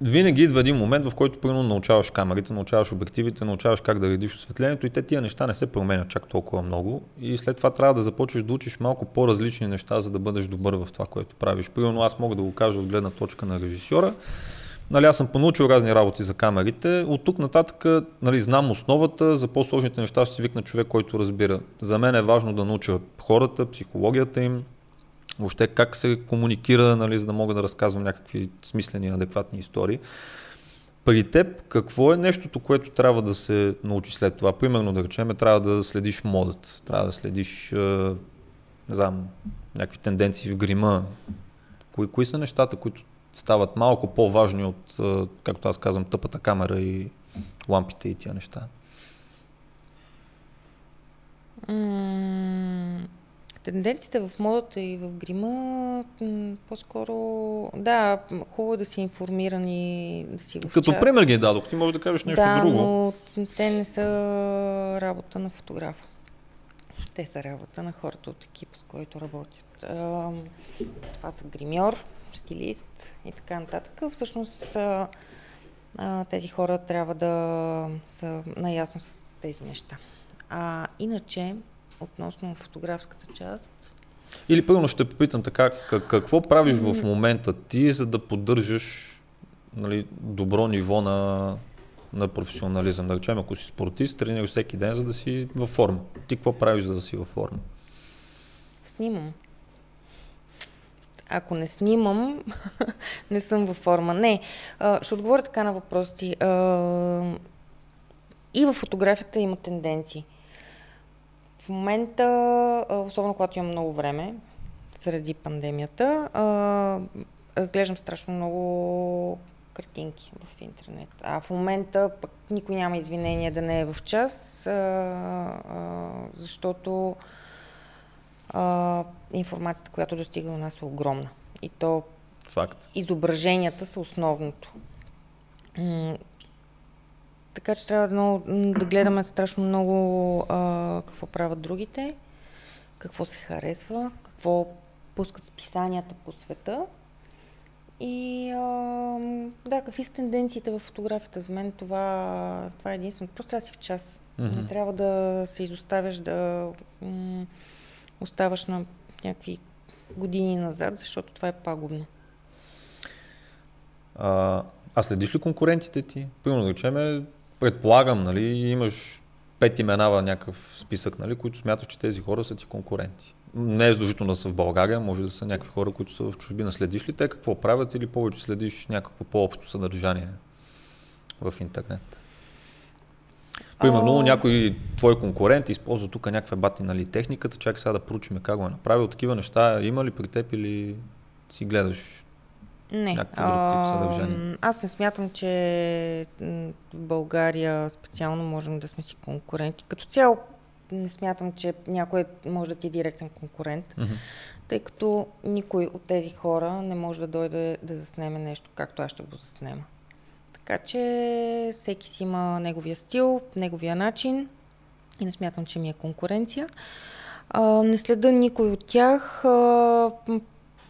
Винаги идва един момент, в който примерно научаваш камерите, научаваш обективите, научаваш как да редиш осветлението и те тия неща не се променят чак толкова много и след това трябва да започнеш да учиш малко по-различни неща, за да бъдеш добър в това, което правиш. Примерно аз мога да го кажа от гледна точка на режисьора. Нали, аз съм понаучил разни работи за камерите, от тук нататък, нали, знам основата, за по-сложните неща ще си викна човек, който разбира. За мен е важно да науча хората, психологията им, въобще как се комуникира, нали, за да мога да разказвам някакви смислени, адекватни истории. При теб какво е нещото, което трябва да се научи след това? Примерно да речем, трябва да следиш модът, трябва да следиш не знам, някакви тенденции в грима. Кои са нещата, които стават малко по-важни от, както аз казвам, тъпата камера и лампите и тия неща. Тенденциите в модата и в грима, по-скоро, да, хубаво да си информиран и да си го вчат. Като пример ги дадох, ти можеш да кажеш нещо друго. Но те не са работа на фотографа. Те са работа на хората от екипа, с който работят. Това са гримьор, стилист и така нататък. Всъщност тези хора трябва да са наясно с тези неща. А иначе, относно фотографската част... Или пълно ще попитам така, какво правиш в момента ти, за да поддържаш, нали, добро ниво на професионализъм? Да речем, ако си спортист, тренираш всеки ден, за да си във форма. Ти какво правиш, за да си във форма? Снимам. Ако не снимам, не съм във форма. Не. Ще отговоря така на въпроси. И във фотографията има тенденции. В момента, особено когато имам много време, заради пандемията, разглеждам страшно много картинки в интернет. А в момента пък никой няма извинение да не е в час, защото информацията, която достига до нас, е огромна. И то факт. Изображенията са основното. Така че трябва да гледаме страшно много какво правят другите, какво се харесва, какво пускат списанията по света и да, какви са тенденциите в фотографията. За мен това е единственото. Просто трябва да си в час. Mm-hmm. Не трябва да се изоставяш, да оставаш на някакви години назад, защото това е пагубно. А следиш ли конкурентите ти? Примерно, да речем, предполагам, нали, имаш 5 имена в някакъв списък, нали, които смяташ, че тези хора са ти конкуренти. Не е задължително да са в България, може да са някакви хора, които са в чужбина. Следиш ли те какво правят или повече следиш някакво по-общо съдържание в интернет? Примерно, някой твой конкурент използва тук някаква бати, нали, техниката, чак сега да проучим как го е направил. Такива неща има ли при теб или си гледаш? Не. Аз не смятам, че в България специално можем да сме си конкуренти. Като цяло не смятам, че някой може да ти е директен конкурент, mm-hmm. тъй като никой от тези хора не може да дойде да заснеме нещо, както аз ще го заснема. Така че всеки си има неговия стил, неговия начин и не смятам, че ми е конкуренция. Не следа никой от тях.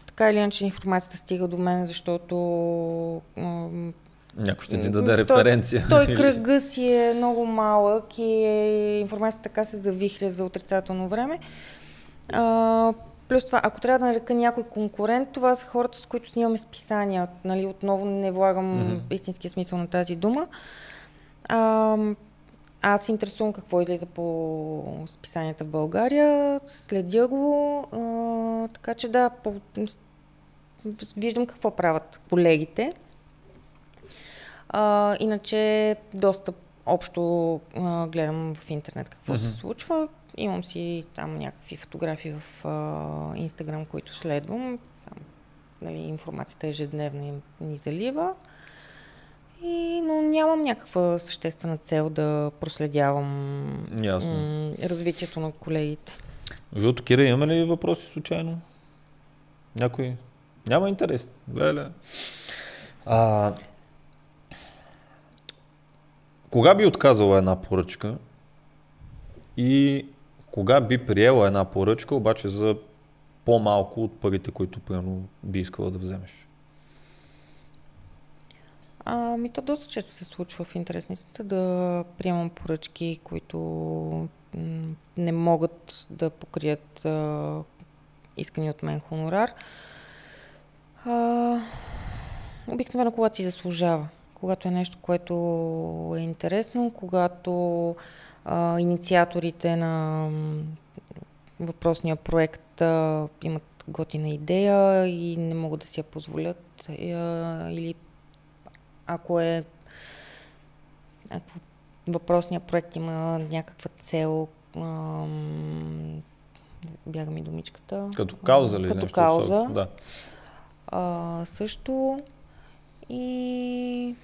Така или иначе информацията стига до мен, защото... Някой ще ти даде референция. Той кръга си е много малък и информацията така се завихля за отрицателно време. Плюс това, ако трябва да нарека някой конкурент, това са хората, с които снимаме списания. Нали, отново не влагам mm-hmm. истинския смисъл на тази дума. Аз се интересувам какво излиза по списанията в България, следя го, така че да, виждам какво правят колегите. Иначе доста общо гледам в интернет какво mm-hmm. се случва. Имам си там някакви фотографии в Instagram, които следвам. Там, нали, информацията ежедневно ни залива. Но нямам някаква съществена цел да проследявам развитието на колегите. Жълто, Кира, имаме ли въпроси случайно? Някой? Няма интерес. Леле. Кога би отказала една поръчка и кога би приела една поръчка, обаче за по-малко от парите, които примерно би искала да вземеш? То доста често се случва в интересницата да приемам поръчки, които не могат да покрият искани от мен хонорар. Обикновено, когато си заслужава, когато е нещо, което е интересно, когато инициаторите на въпросния проект имат готина идея и не могат да си я позволят, или ако въпросният проект има някаква цел, бяга ми думичката. Като кауза ли? Като нещо кауза. Също. И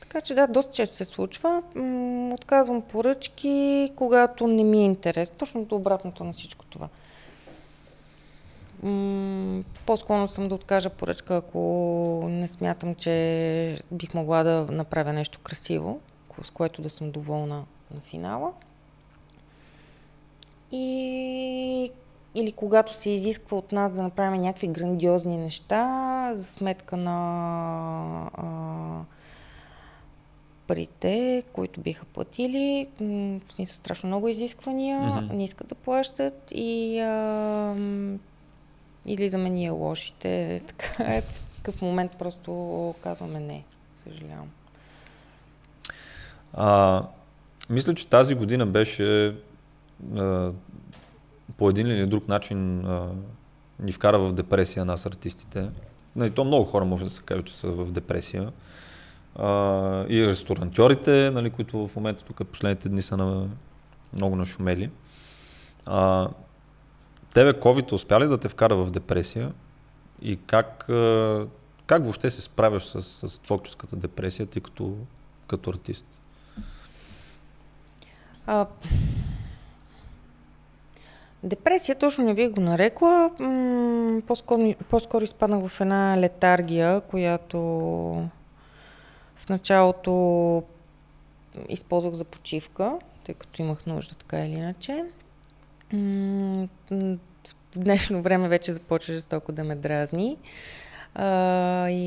така че да, доста често се случва. Отказвам поръчки, когато не ми е интерес. Точно обратното на всичко това. По-склонно съм да откажа поръчка, ако не смятам, че бих могла да направя нещо красиво, с което да съм доволна на финала. Или когато се изисква от нас да направим някакви грандиозни неща за сметка на парите, които биха платили, в смисъл страшно много изисквания, не искат да плащат и излизаме ние лошите. Така, в такъв момент просто казваме не, съжалявам. Мисля, че тази година беше по един или друг начин ни вкара в депресия нас артистите. И то много хора може да се каже, че са в депресия. И ресторантьорите, нали, които в момента тук последните дни са много нашумели. Тебе COVID успя ли да те вкара в депресия и как въобще се справяш с творческата депресия ти като артист? Депресия точно не би го нарекла. По-скоро изпаднах в една летаргия, която в началото използвах за почивка, тъй като имах нужда така или иначе. В днешно време вече започва жестоко да ме дразни и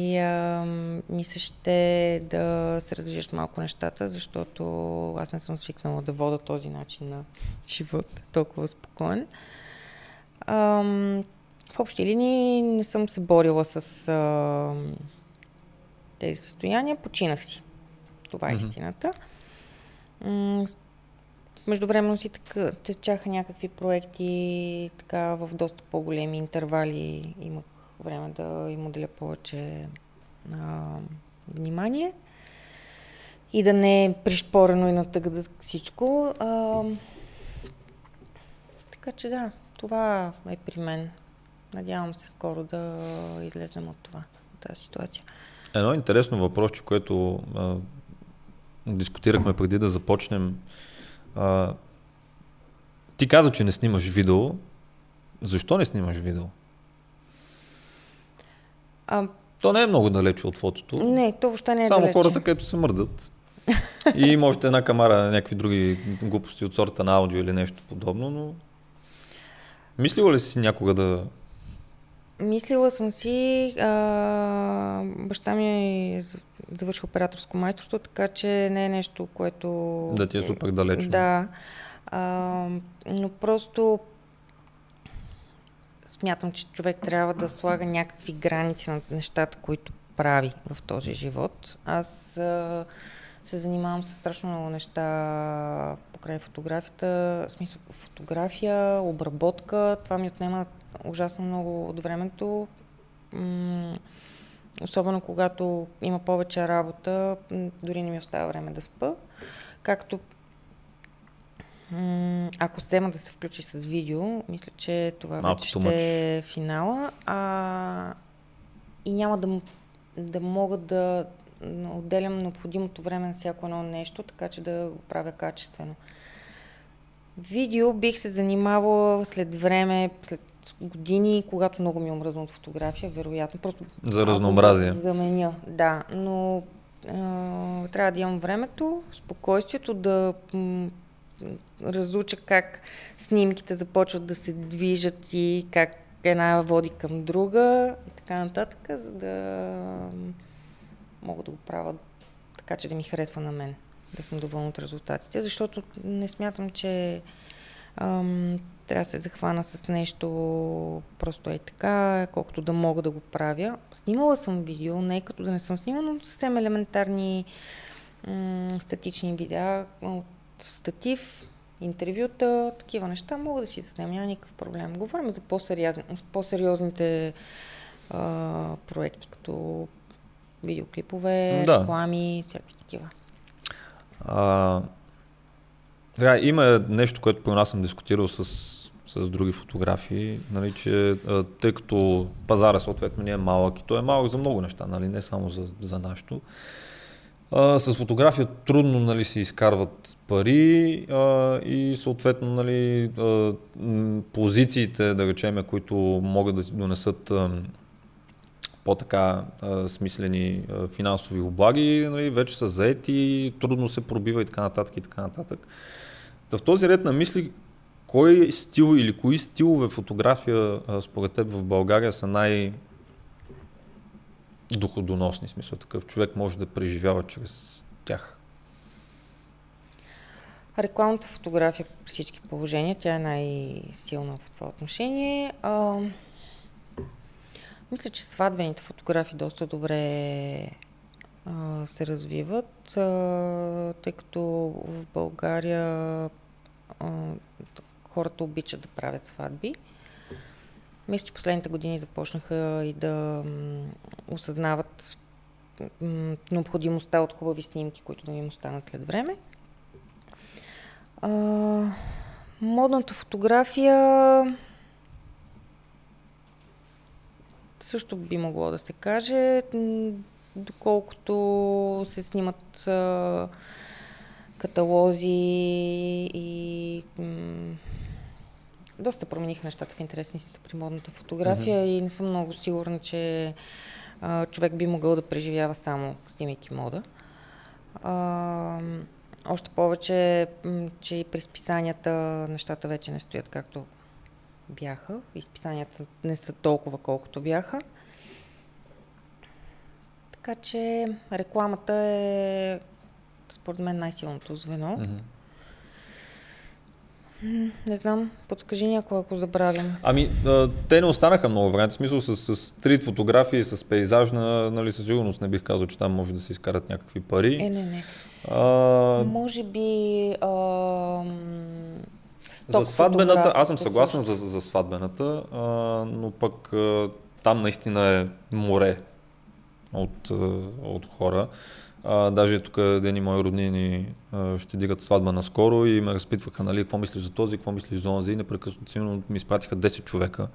мисля, ще да се развиждат малко нещата, защото аз не съм свикнала да вода този начин на живот, толкова спокоен. В общи линии не съм се борила с тези състояния, починах си. Това е истината. Междувременно си течаха някакви проекти, така в доста по-големи интервали имах време да им отделя повече внимание и да не е пришпорено и натъгда всичко. Така че да, това е при мен. Надявам се скоро да излезнем от тази ситуация. Едно интересно въпросче, което дискутирахме преди да започнем. Ти каза, че не снимаш видео. Защо не снимаш видео? То не е много далече от фотото. Не, то въобще не е далече. Само хората, където се мърдат. И можете една камара, някакви други глупости от сорта на аудио или нещо подобно, но... Мислила ли си някога да... Мислила съм си, баща ми е завършил операторско майсторство, така че не е нещо, което... Да ти е супер далечно. Да, но просто смятам, че човек трябва да слага някакви граници на нещата, които прави в този живот. Аз се занимавам с страшно много неща покрай фотографията, в смисъл фотография, обработка, това ми отнема ужасно много от времето, особено когато има повече работа, дори не ми остава време да спа, както ако сема да се включи с видео, мисля, че това вече ще е финала, и няма да мога да отделям необходимото време на всяко едно нещо, така че да го правя качествено. Видео бих се занимавала след време, след години, когато много ми е омръзна от фотография, вероятно. Просто за разнообразие. За меню, да. Но трябва да имам времето, спокойствието, да разуча как снимките започват да се движат и как една води към друга и така нататък, за да мога да го правя така, че да ми харесва на мен, да съм доволна от резултатите, защото не смятам, че трябва да се захвана с нещо просто е така, колкото да мога да го правя. Снимала съм видео, не като да не съм снимала, но съвсем елементарни статични видеа от статив, интервюта, такива неща, мога да си заснем, няма никакъв проблем. Говорим за по-сериозните проекти, като видеоклипове, реклами, всякакви такива. Сега, има нещо, което при нас съм дискутирал с с други фотографии, нали, че, тъй като пазара съответно не е малък и той е малък за много неща, нали, не само за нашото. С фотография трудно, нали, се изкарват пари и съответно, нали, позициите, да речем, които могат да ти донесат по-така смислени финансови облаги, нали, вече са заети, трудно се пробива и така нататък и така нататък. Та в този ред на мисли, кой стил или кои стилове фотография според теб в България са най-доходоносни, смисъл такъв човек може да преживява чрез тях? Рекламната фотография при всички положения, тя е най-силна в това отношение. Мисля, че сватбените фотографии доста добре се развиват, тъй като в България хората обичат да правят сватби. Мисля, че последните години започнаха и да осъзнават необходимостта от хубави снимки, които да им останат след време. Модната фотография също би могло да се каже, доколкото се снимат каталози и доста промениха нещата в интересниците при модната фотография и не съм много сигурна, че човек би могъл да преживява само снимайки мода. Още повече, че и при списанията нещата вече не стоят както бяха. Изписанията не са толкова, колкото бяха. Така че рекламата е, според мен, най-силното звено. Не знам, подскажи някой, ако забравям. Ами, те не останаха много варианти. В смисъл с стрит фотография и с пейзажна, нали, със сигурност не бих казал, че там може да се изкарат някакви пари. Не. Може би... За сватбената, аз съм съгласен за сватбената, но пък там наистина е море от хора. Даже тук дени мои роднини ще дигат сватба наскоро и ме разпитваха, нали, какво мислиш за този, какво мислиш за онзи, и непрекъснато ми изпратиха 10 човека,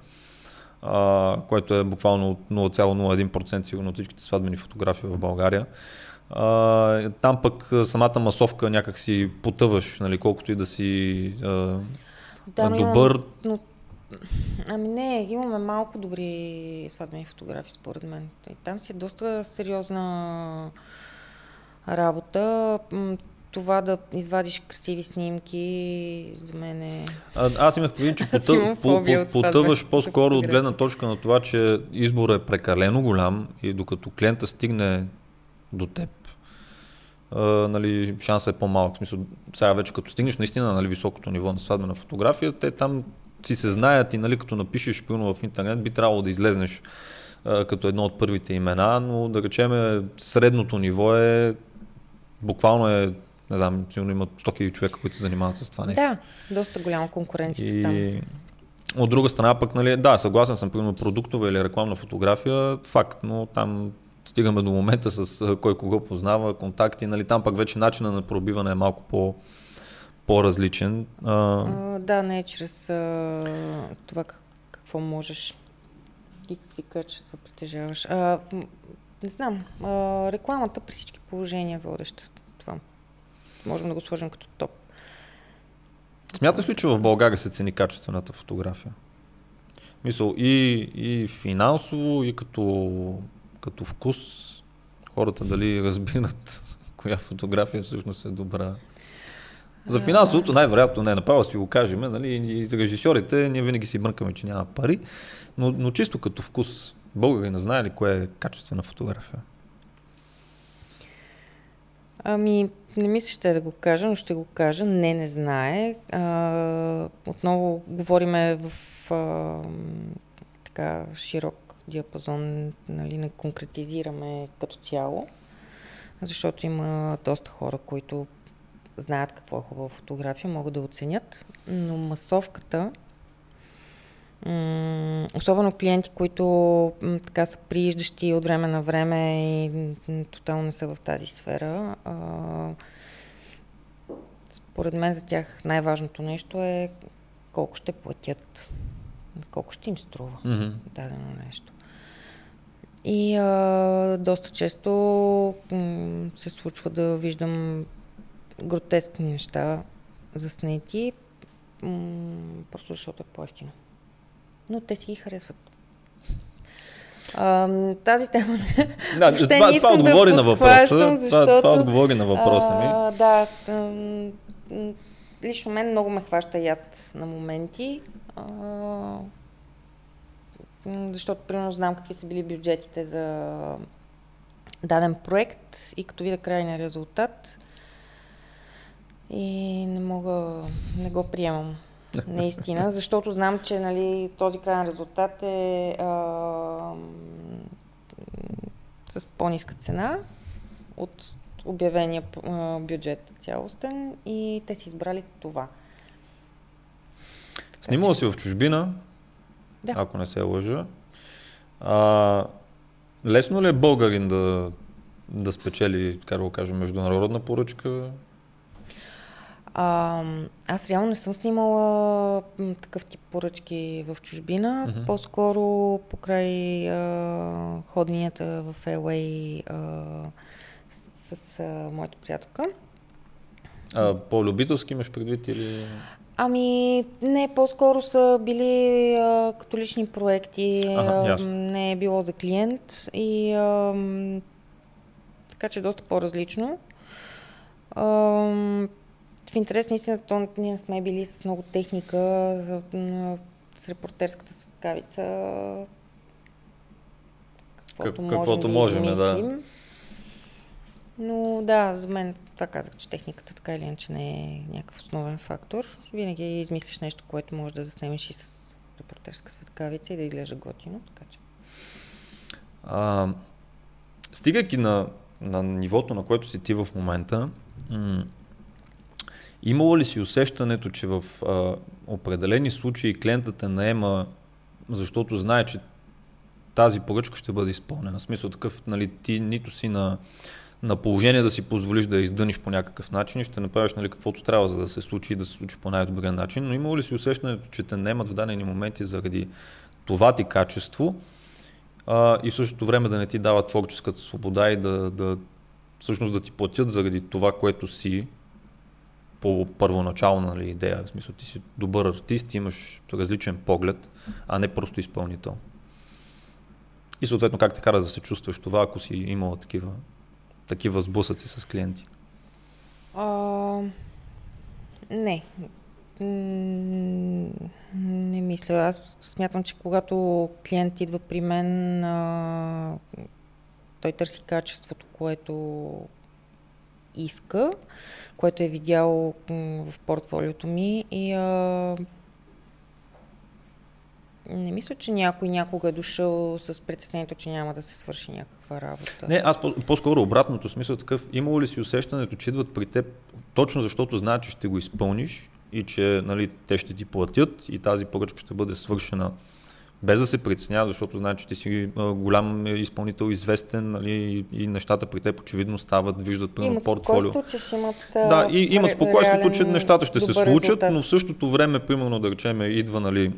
което е буквално 0,01% сигурно от всичките сватбени фотографии в България. Там пък самата масовка някак си потъваш, нали, колкото и да си добър. Имаме малко добри сватбени фотографии, според мен. И там си е доста сериозна работа. Това да извадиш красиви снимки, за мен е... Аз имах предвид, че потъваш по-скоро от гледна точка на това, че изборът е прекалено голям и докато клиента стигне до теб, нали, шансът е по-малък. В смисъл, сега вече като стигнеш наистина, нали, високото ниво на сватбена фотография, те там си се знаят и, нали, като напишеш пилно в интернет, би трябвало да излезнеш като едно от първите имена, но да речем средното ниво е буквално не знам, сигурно имат 100 000 човека, които се занимават с това нещо. Да, доста голяма конкуренция там. От друга страна пък, нали, да, съгласен съм, примерно продуктова или рекламна фотография, факт, но там стигаме до момента с кой кого познава, контакти, нали, там пък вече начинът на пробиване е малко по-различен. Да, не е чрез това какво можеш и какви качества притежаваш. Не знам, рекламата при всички положения водеща. Това можем да го сложим като топ. Смяташ ли, че в България се цени качествената фотография? Мисъл и финансово, и като вкус, хората дали разбират коя фотография всъщност е добра. За финансовото най-вероятно не е, направо си го кажем, нали, и режисьорите, ние винаги си мъркаме, че няма пари, но чисто като вкус, българина знае ли кое е качествена фотография? Не мисля, ще да го кажа, но ще го кажа. Не знае. Отново говориме в така широк диапазон, нали, не конкретизираме като цяло, защото има доста хора, които знаят какво е хубава фотография, могат да оценят, но масовката, особено клиенти, които така са прииждащи от време на време и тотално не са в тази сфера, според мен за тях най-важното нещо е колко ще платят, колко ще им струва дадено нещо. И доста често се случва да виждам гротескни неща заснети, просто защото е по-евтино. Но те си ги харесват. Тази тема да, това отговори на въпроса. Защото, това отговори на въпроса ми. Да, лично мен много ме хваща яд на моменти. Защото, примерно, знам какви са били бюджетите за даден проект и като видя крайния резултат и не мога, не го приемам. Наистина, защото знам, че нали, този крайен резултат е с по-ниска цена от обявения бюджет цялостен и те си избрали това. Снимала си в чужбина, да, ако не се лъжа. Лесно ли е българин да спечели, как да кажем, международна поръчка? Аз реално не съм снимала такъв тип поръчки в чужбина. По-скоро покрай ходенията в LA с моята приятелка. По-любителски имаш предвид или? Ами не, по-скоро са били като лични проекти, не е било за клиент и така че доста по-различно. В интерес на истината, ние не сме били с много техника, с репортерската съткавица, каквото можем да измислим. Но да, за мен това казах, че техниката така или иначе не е някакъв основен фактор. Винаги измислиш нещо, което можеш да заснемеш и с репортерска съткавица и да изглежда готино, така че. Стигайки на нивото, на което си ти в момента, имало ли си усещането, че в определени случаи клиентът те наема, защото знае, че тази поръчка ще бъде изпълнена? В смисъл такъв, нали, ти нито си на положение да си позволиш да издъниш по някакъв начин и ще направиш, нали, каквото трябва, за да се случи и да се случи по най-добрия начин, но имало ли си усещането, че те наемат в дадени моменти заради това ти качество и в същото време да не ти дава творческата свобода и всъщност да ти платят заради това, което си по първоначална идея, в смисъл ти си добър артист, имаш различен поглед, а не просто изпълнител. И съответно как те кара да се чувстваш това, ако си имала такива сблъсъци с клиенти? Не. Не мисля. Аз смятам, че когато клиент идва при мен, той търси качеството, което иска, което е видял в портфолиото ми и не мисля, че някой някога е дошъл с притеснението, че няма да се свърши някаква работа. Не, аз по-скоро обратното, смисъл такъв, имало ли си усещането, че идват при теб точно защото знаят, че ще го изпълниш и че, нали, те ще ти платят и тази поръчка ще бъде свършена без да се притесняват, защото знаят, че ти си голям изпълнител, известен, нали, и нещата при теб очевидно стават, виждат примерно портфолио. Да, и имат спокойствието, че нещата ще се случат, резултат. Но в същото време, примерно, да речем, идва, нали,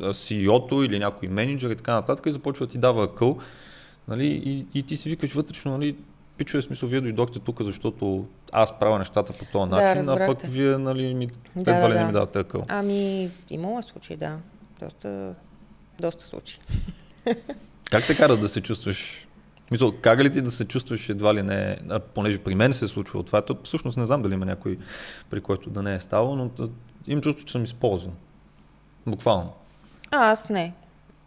CEO-то или някой менеджер и така нататък и започва да ти дава акъл, нали, и ти си викаш вътрешно, нали, пичове, смисъл, вие дойдохте тук, защото аз правя нещата по този начин, а пък вие, нали, едва ли не ми давате акъл. Ами, имало случай, да. Доста случаи. Как те кара да се чувстваш? Мисъл, как ли ти да се чувстваш едва ли не, понеже при мен се е случило това, то всъщност не знам дали има някой, при който да не е ставало, но им чувство, че съм използван. Буквално. Аз не.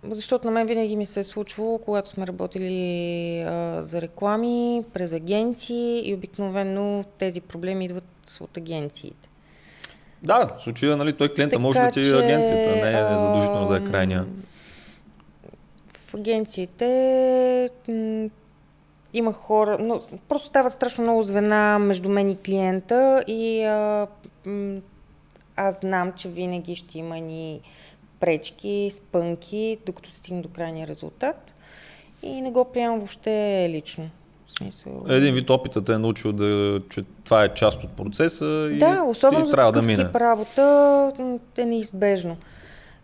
Защото на мен винаги ми се е случвало, когато сме работили за реклами, през агенции и обикновено тези проблеми идват от агенциите. Да, в случая, нали, той клиента така, може да ти е агенцията, не е задължително да е крайния. В агенциите има хора, но просто стават страшно много звена между мен и клиента и аз знам, че винаги ще има ни пречки, спънки, докато стигна до крайния резултат и не го приемам въобще лично. Един вид опитът е научил, че това е част от процеса и трябва да мине. Да, особено за такъв тип работа е неизбежно.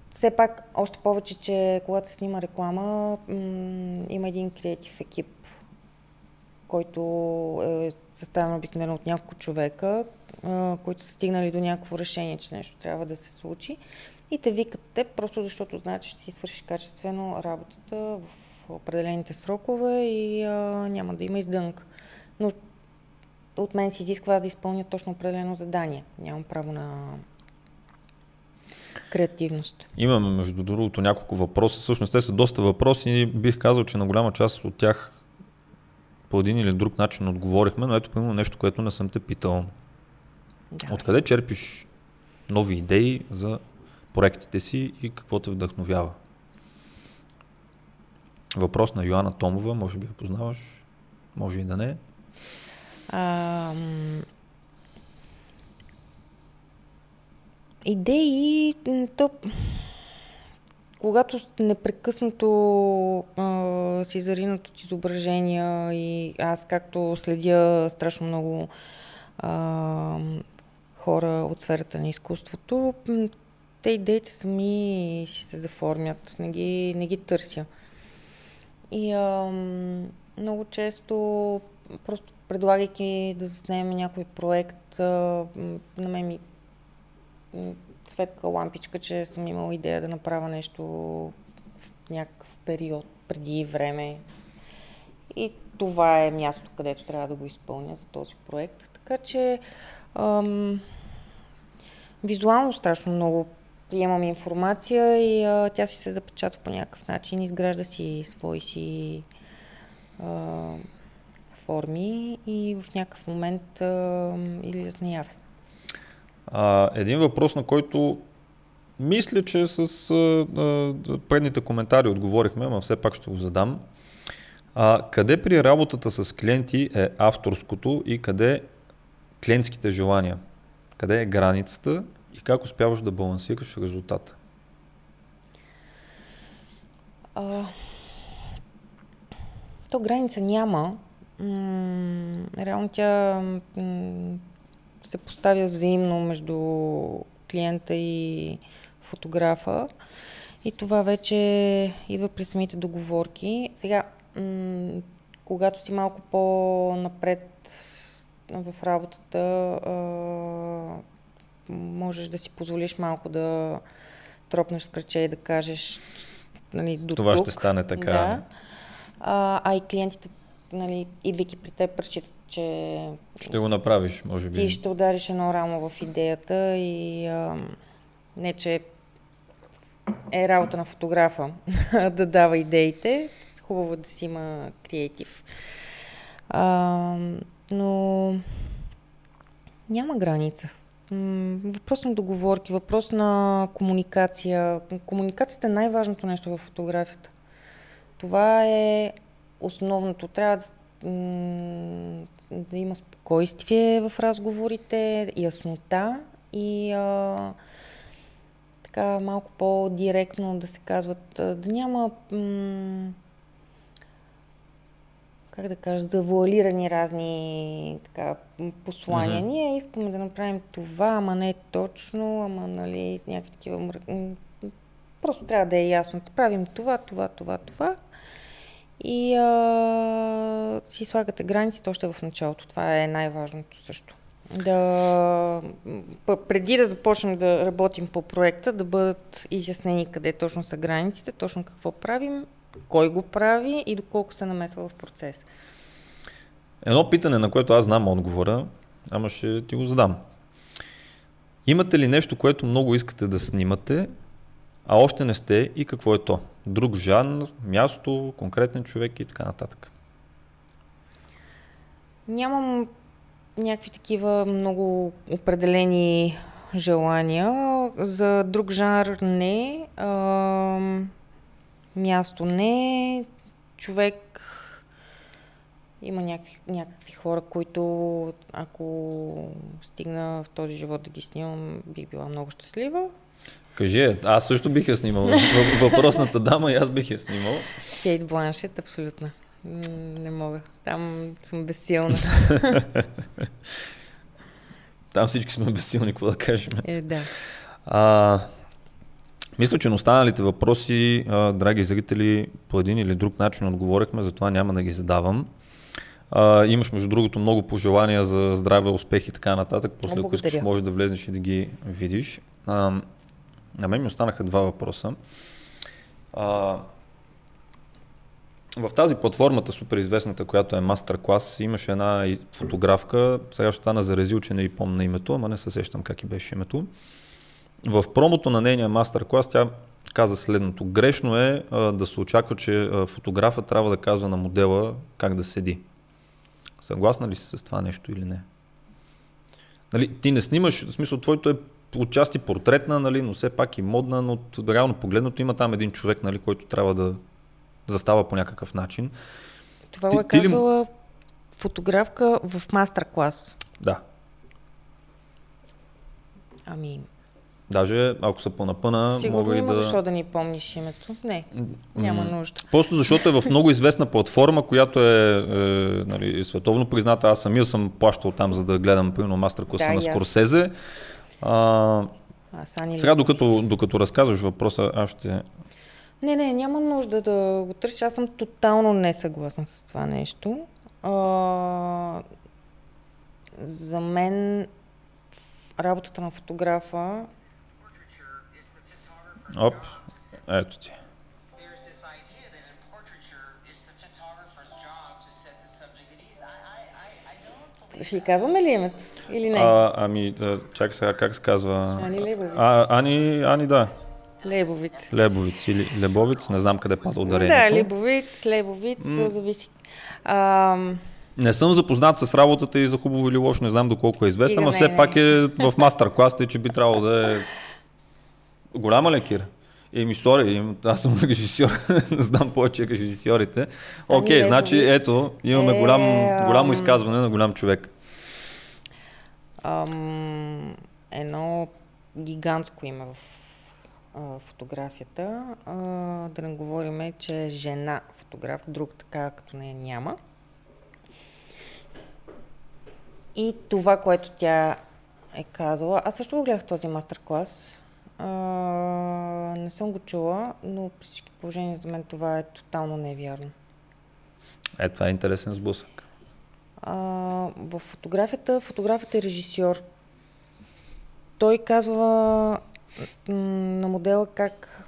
Все пак, още повече, че когато се снима реклама, има един креатив екип, който е съставен обикновено от няколко човека, които са стигнали до някакво решение, че нещо трябва да се случи. И те викат те, просто защото знаят, че ще си свършиш качествено работата в определените срокове и няма да има издънка. Но от мен се изисква аз да изпълня точно определено задание. Нямам право на креативност. Имаме, между другото, няколко въпроса. Всъщност те са доста въпроси и бих казал, че на голяма част от тях по един или друг начин отговорихме, но ето поимам нещо, което не съм те питал. Да. Откъде черпиш нови идеи за проектите си и какво те вдъхновява? Въпрос на Йоана Томова, може би я познаваш, може и да не. Идеи, то, когато непрекъснато си заринат от изображения и аз както следя страшно много хора от сферата на изкуството, те идеите сами си се заформят, не ги търся. И много често, просто предлагайки да заснеме някой проект, на мен ми светка лампичка, че съм имала идея да направя нещо в някакъв период, преди време. И това е мястото, където трябва да го изпълня за този проект. Така че визуално страшно много приемам информация и тя си се запечатва по някакъв начин, изгражда си свои си форми и в някакъв момент излиза наяве. Един въпрос, на който мисля, че с предните коментари отговорихме, но все пак ще го задам. Къде при работата с клиенти е авторското и къде клиентските желания? Къде е границата и как успяваш да балансираш резултата? То граница няма. Реално тя се поставя взаимно между клиента и фотографа. И това вече идва при самите договорки. Сега, когато си малко по-напред в работата, можеш да си позволиш малко да тропнеш с кръче и да кажеш, нали, до това тук ще стане така. Да. И клиентите, нали, идвайки при теб, пречитат, че ще го направиш, може би. Ти ще удариш едно рамо в идеята и не, че е работа на фотографа да дава идеите. Хубаво да си има креатив. Но няма граница. Въпрос на договорки, въпрос на комуникация. Комуникацията е най-важното нещо във фотографията. Това е основното. Трябва да има спокойствие в разговорите, яснота и така малко по-директно да се казват, да няма как да кажа, завуалирани разни така послания. Uh-huh. Ние искаме да направим това, ама не точно, ама нали някакви такива просто трябва да е ясно. Правим това. И си слагате границите още в началото. Това е най-важното също. Да, преди да започнем да работим по проекта, да бъдат изяснени къде точно са границите, точно какво правим, кой го прави и доколко се намесва в процес. Едно питане, на което аз знам отговора, ама ще ти го задам. Имате ли нещо, което много искате да снимате, а още не сте и какво е то? Друг жанр, място, конкретен човек и така нататък. Нямам някакви такива много определени желания. За друг жанр не. Място не, човек, има някакви хора, които ако стигна в този живот да ги снимам, бих била много щастлива. Кажи, аз също бих я снимал. Въпросната дама и аз бих я снимал. Кейт Бланшет, абсолютно. Не мога. Там съм безсилна. Там всички сме безсилни, какво да кажем. Да. Мисля, че на останалите въпроси, драги зрители, по един или друг начин отговорихме, затова няма да ги задавам. Имаш, между другото, много пожелания за здраве, успех и така нататък. После, ако искаш, може да влезнеш и да ги видиш. На мен ми останаха два въпроса. В тази платформата, супер известната, която е мастер-клас, имаше една фотографка, сега ще стана зарезил, че не ви помня името, ама не се сещам как и беше името. В промото на нейния мастер-клас тя каза следното: грешно е да се очаква, че фотографа трябва да казва на модела как да седи. Съгласна ли си с това нещо или не? Нали, ти не снимаш, в смисъл твоето е отчасти портретна, нали, но все пак и модна, но реално погледнато има там един човек, нали, който трябва да застава по някакъв начин. Това го е казала фотографка в мастер-клас. Да. Ами... Даже ако са по-напъна, мога и да... Защо да ни помниш името? Не, няма нужда. Просто защото е в много известна платформа, която е нали, световно призната. Аз самия съм плащал там, за да гледам примерно мастер-класа на Скорсезе. Сега докато разказваш въпроса, аз ще... Не, няма нужда да го търсиш. Аз съм тотално несъгласна с това нещо. За мен работата на фотографа... Оп, ето ти. Ще ли казваме ли името или не? Чакай сега, как се казва? Ани Лебовиц. Ани, да. Лебовиц. Лебовиц или Лебовиц, не знам къде пада ударението. Да, Лебовиц, зависи. Не съм запознат с работата и за хубаво или лошо, не знам доколко е известна, но все пак е в мастер-класите, че би трябвало да е... Голяма лекира. Аз съм режисьор, не знам повече режисьорите. Окей, значи ето, имаме голямо изказване на голям човек. Едно гигантско име в фотографията. Да не говорим, че жена фотограф, друг така като нея няма. И това, което тя е казала, аз също го гледах този мастер-клас. Не съм го чула, но при всички положения за мен това е тотално невярно. Това е интересен сблъсък. В фотографията е режисьор. Той казва на модела как...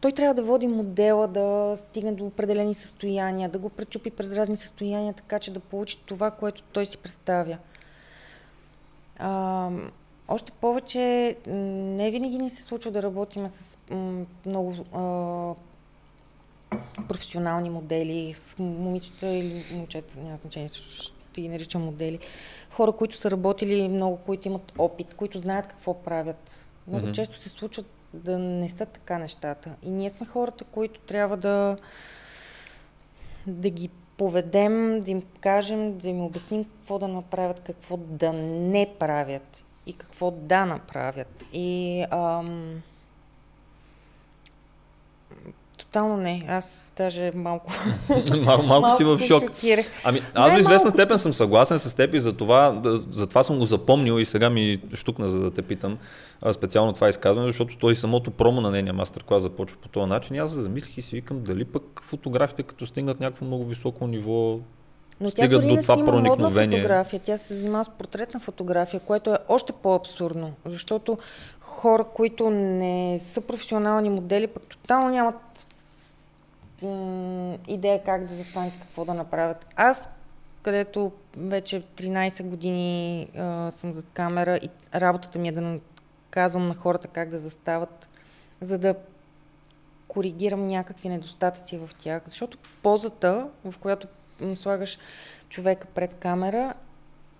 Той трябва да води модела, да стигне до определени състояния, да го пречупи през разни състояния, така че да получи това, което той си представя. Още повече, не винаги ни се случва да работим с много професионални модели, с момичета или момчета, няма значение, ще ги наричам модели. Хора, които са работили много, които имат опит, които знаят какво правят. Много често се случват да не са така нещата. И ние сме хората, които трябва да ги поведем, да им кажем, да им обясним какво да направят, какво да не правят. И какво да направят. И тотално не. Аз даже малко си в шок. Аз до известна степен съм съгласен с теб и затова съм го запомнил и сега ми щукна, за да те питам специално това изказване, защото той самото промо на нейния мастер-клас започва по този начин. Аз се замислих и си викам дали пък фотографите, като стигнат някакво много високо ниво, но тя дори не снима модна фотография, тя се занимава с портретна фотография, което е още по-абсурдно, защото хора, които не са професионални модели, пък тотално нямат идея как да застанат, какво да направят. Аз, където вече 13 години съм зад камера и работата ми е да казвам на хората как да застават, за да коригирам някакви недостатъци в тях, защото позата, в която слагаш човека пред камера,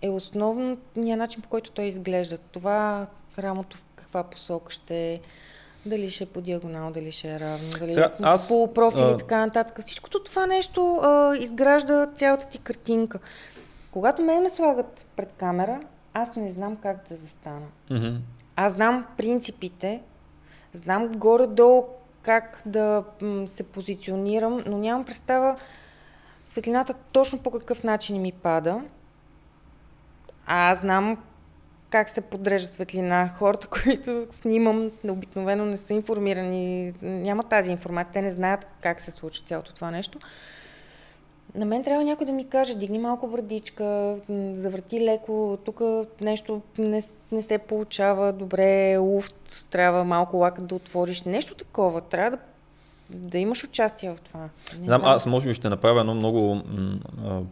е основният начин, по който той изглежда. Това рамото в каква посока ще е, дали ще е по диагонал, дали ще е равно, дали по профил и така нататък. Всичкото това нещо изгражда цялата ти картинка. Когато ме слагат пред камера, аз не знам как да застана. Аз знам принципите, знам горе-долу как да се позиционирам, но нямам представа светлината точно по какъв начин ми пада. А аз знам как се подрежда светлина. Хората, които снимам, обикновено не са информирани, няма тази информация, те не знаят как се случи цялото това нещо. На мен трябва някой да ми каже, дигни малко брадичка, завърти леко, тук нещо не се получава добре, луфт, трябва малко лакът да отвориш, нещо такова, трябва да имаш участие в това. Аз може би ще направя едно много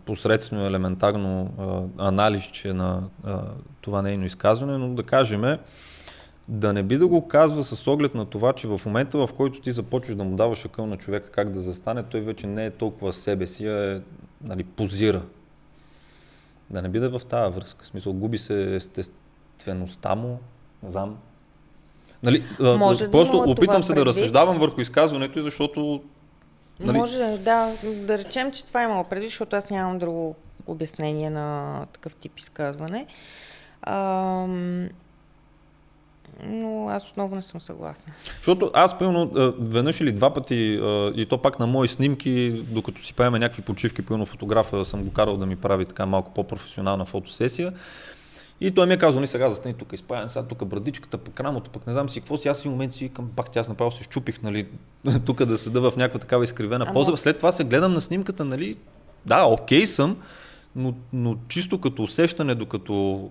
посредствено, елементарно анализче на това нейно изказване, но да кажем, да не би да го казва с оглед на това, че в момента, в който ти започваш да му даваш акъл на човека как да застане, той вече не е толкова себе си, а позира. Да не би да в тази връзка. В смисъл, губи се естествеността му, знам. Просто да опитам се да разсъждавам върху изказването и защото... Може, да речем, че това е имало предвид, защото аз нямам друго обяснение на такъв тип изказване. Но аз отново не съм съгласна. Защото аз пълно веднъж или два пъти, и то пак на мои снимки, докато си правим някакви почивки, пълно фотографа съм го карал да ми прави така малко по-професионална фотосесия. И той ми е казал, ни сега застани тук, изправям сега тук брадичката, пък рамото, пък не знам си какво си, аз в момент си викам, бах, тя аз направо се щупих, тук да седа в някаква такава изкривена поза. След това се гледам на снимката, да, окей съм, но чисто като усещане, докато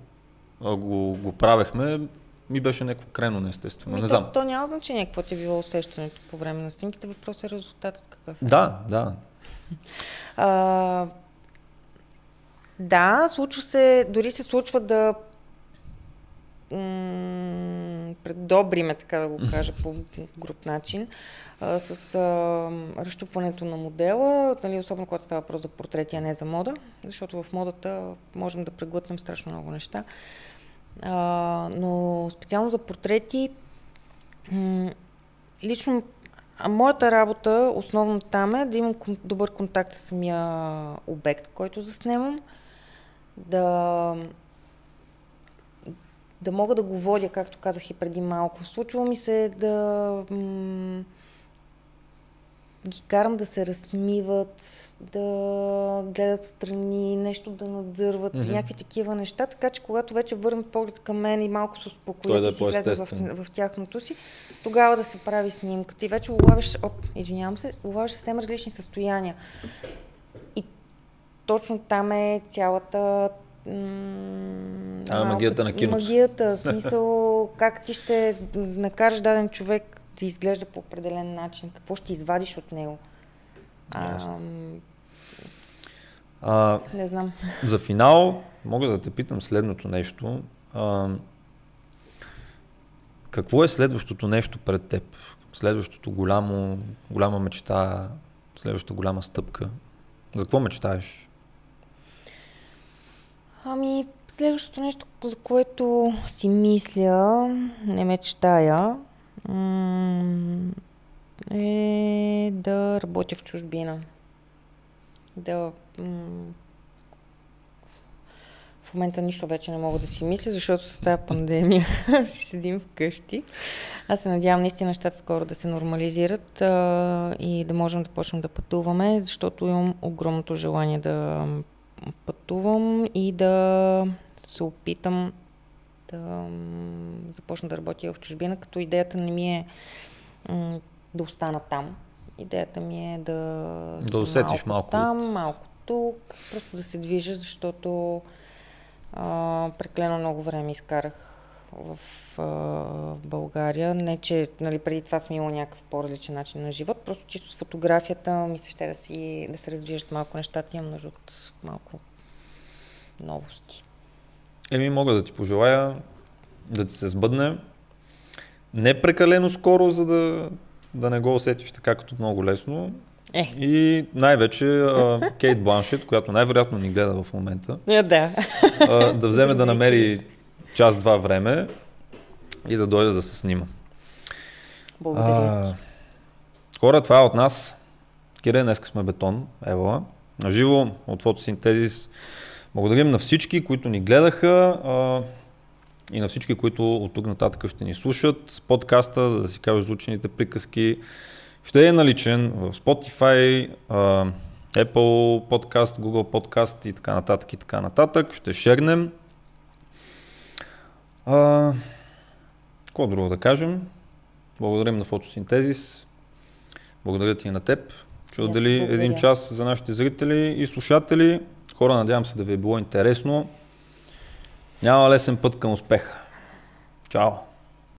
го правехме, ми беше някакво крайно неестествено. Не знам. То няма значение какво ти е било усещането по време на снимките, въпрос е резултатът какъв е. Да. Да, случва се, дори се случва да предобриме, така да го кажа по груб начин, с разчупването на модела, особено когато става въпрос за портрети, а не за мода, защото в модата можем да преглътнем страшно много неща. Но специално за портрети, лично моята работа основно там е да имам добър контакт с самия обект, който заснемам, да мога да го водя, както казах и преди малко. Случва ми се да ги карам да се размиват, да гледат страни, нещо да надзърват, някакви такива неща, така че когато вече върнат поглед към мен и малко се успокоят и си влезат в тяхното си, тогава да се прави снимката и вече улавяш съвсем различни състояния. И точно там е цялата магията на киното. Магията, в смисъл как ти ще накараш даден човек да изглежда по определен начин, какво ще извадиш от него. Не знам. За финал мога да те питам следното нещо. Какво е следващото нещо пред теб? Следващото голяма мечта, следващата голяма стъпка. За какво мечтаеш? Следващото нещо, за което си мисля, не мечтая, е да работя в чужбина. В момента нищо вече не мога да си мисля, защото с тази пандемия си седим вкъщи. Аз се надявам наистина нещата скоро да се нормализират и да можем да почнем да пътуваме, защото имам огромното желание да пътувам и да се опитам да започна да работя в чужбина, като идеята не ми е да остана там. Идеята ми е да усетиш малко там, малко тук, просто да се движа, защото преклено много време изкарах в България. Не, че преди това съм имала някакъв по-различен начин на живот, просто чисто с фотографията ми се ще да се развижат малко нещата, имам нужда от малко новости. Мога да ти пожелая да ти се сбъдне. Не прекалено скоро, за да не го усетиш така като много лесно. И най-вече Кейт Бланшет, която най-вероятно ни гледа в момента. Да вземе да намери час-два време и да дойде да се снима. Благодаря ти. Хора, това е от нас. Кире, днеска сме бетон. Евала. Наживо от фотосинтезис. Благодарим на всички, които ни гледаха. и на всички, които от тук нататък ще ни слушат. Подкаста, за да си кажа звучените приказки, ще е наличен в Spotify, Apple Podcast, Google Podcast и така нататък и така нататък. Ще шернем. Какво друго да кажем? Благодарим на Фотосинтезис. Благодаря ти и на теб. Ще отдели един час за нашите зрители и слушатели. Хора, надявам се да ви е било интересно. Няма лесен път към успеха. Чао!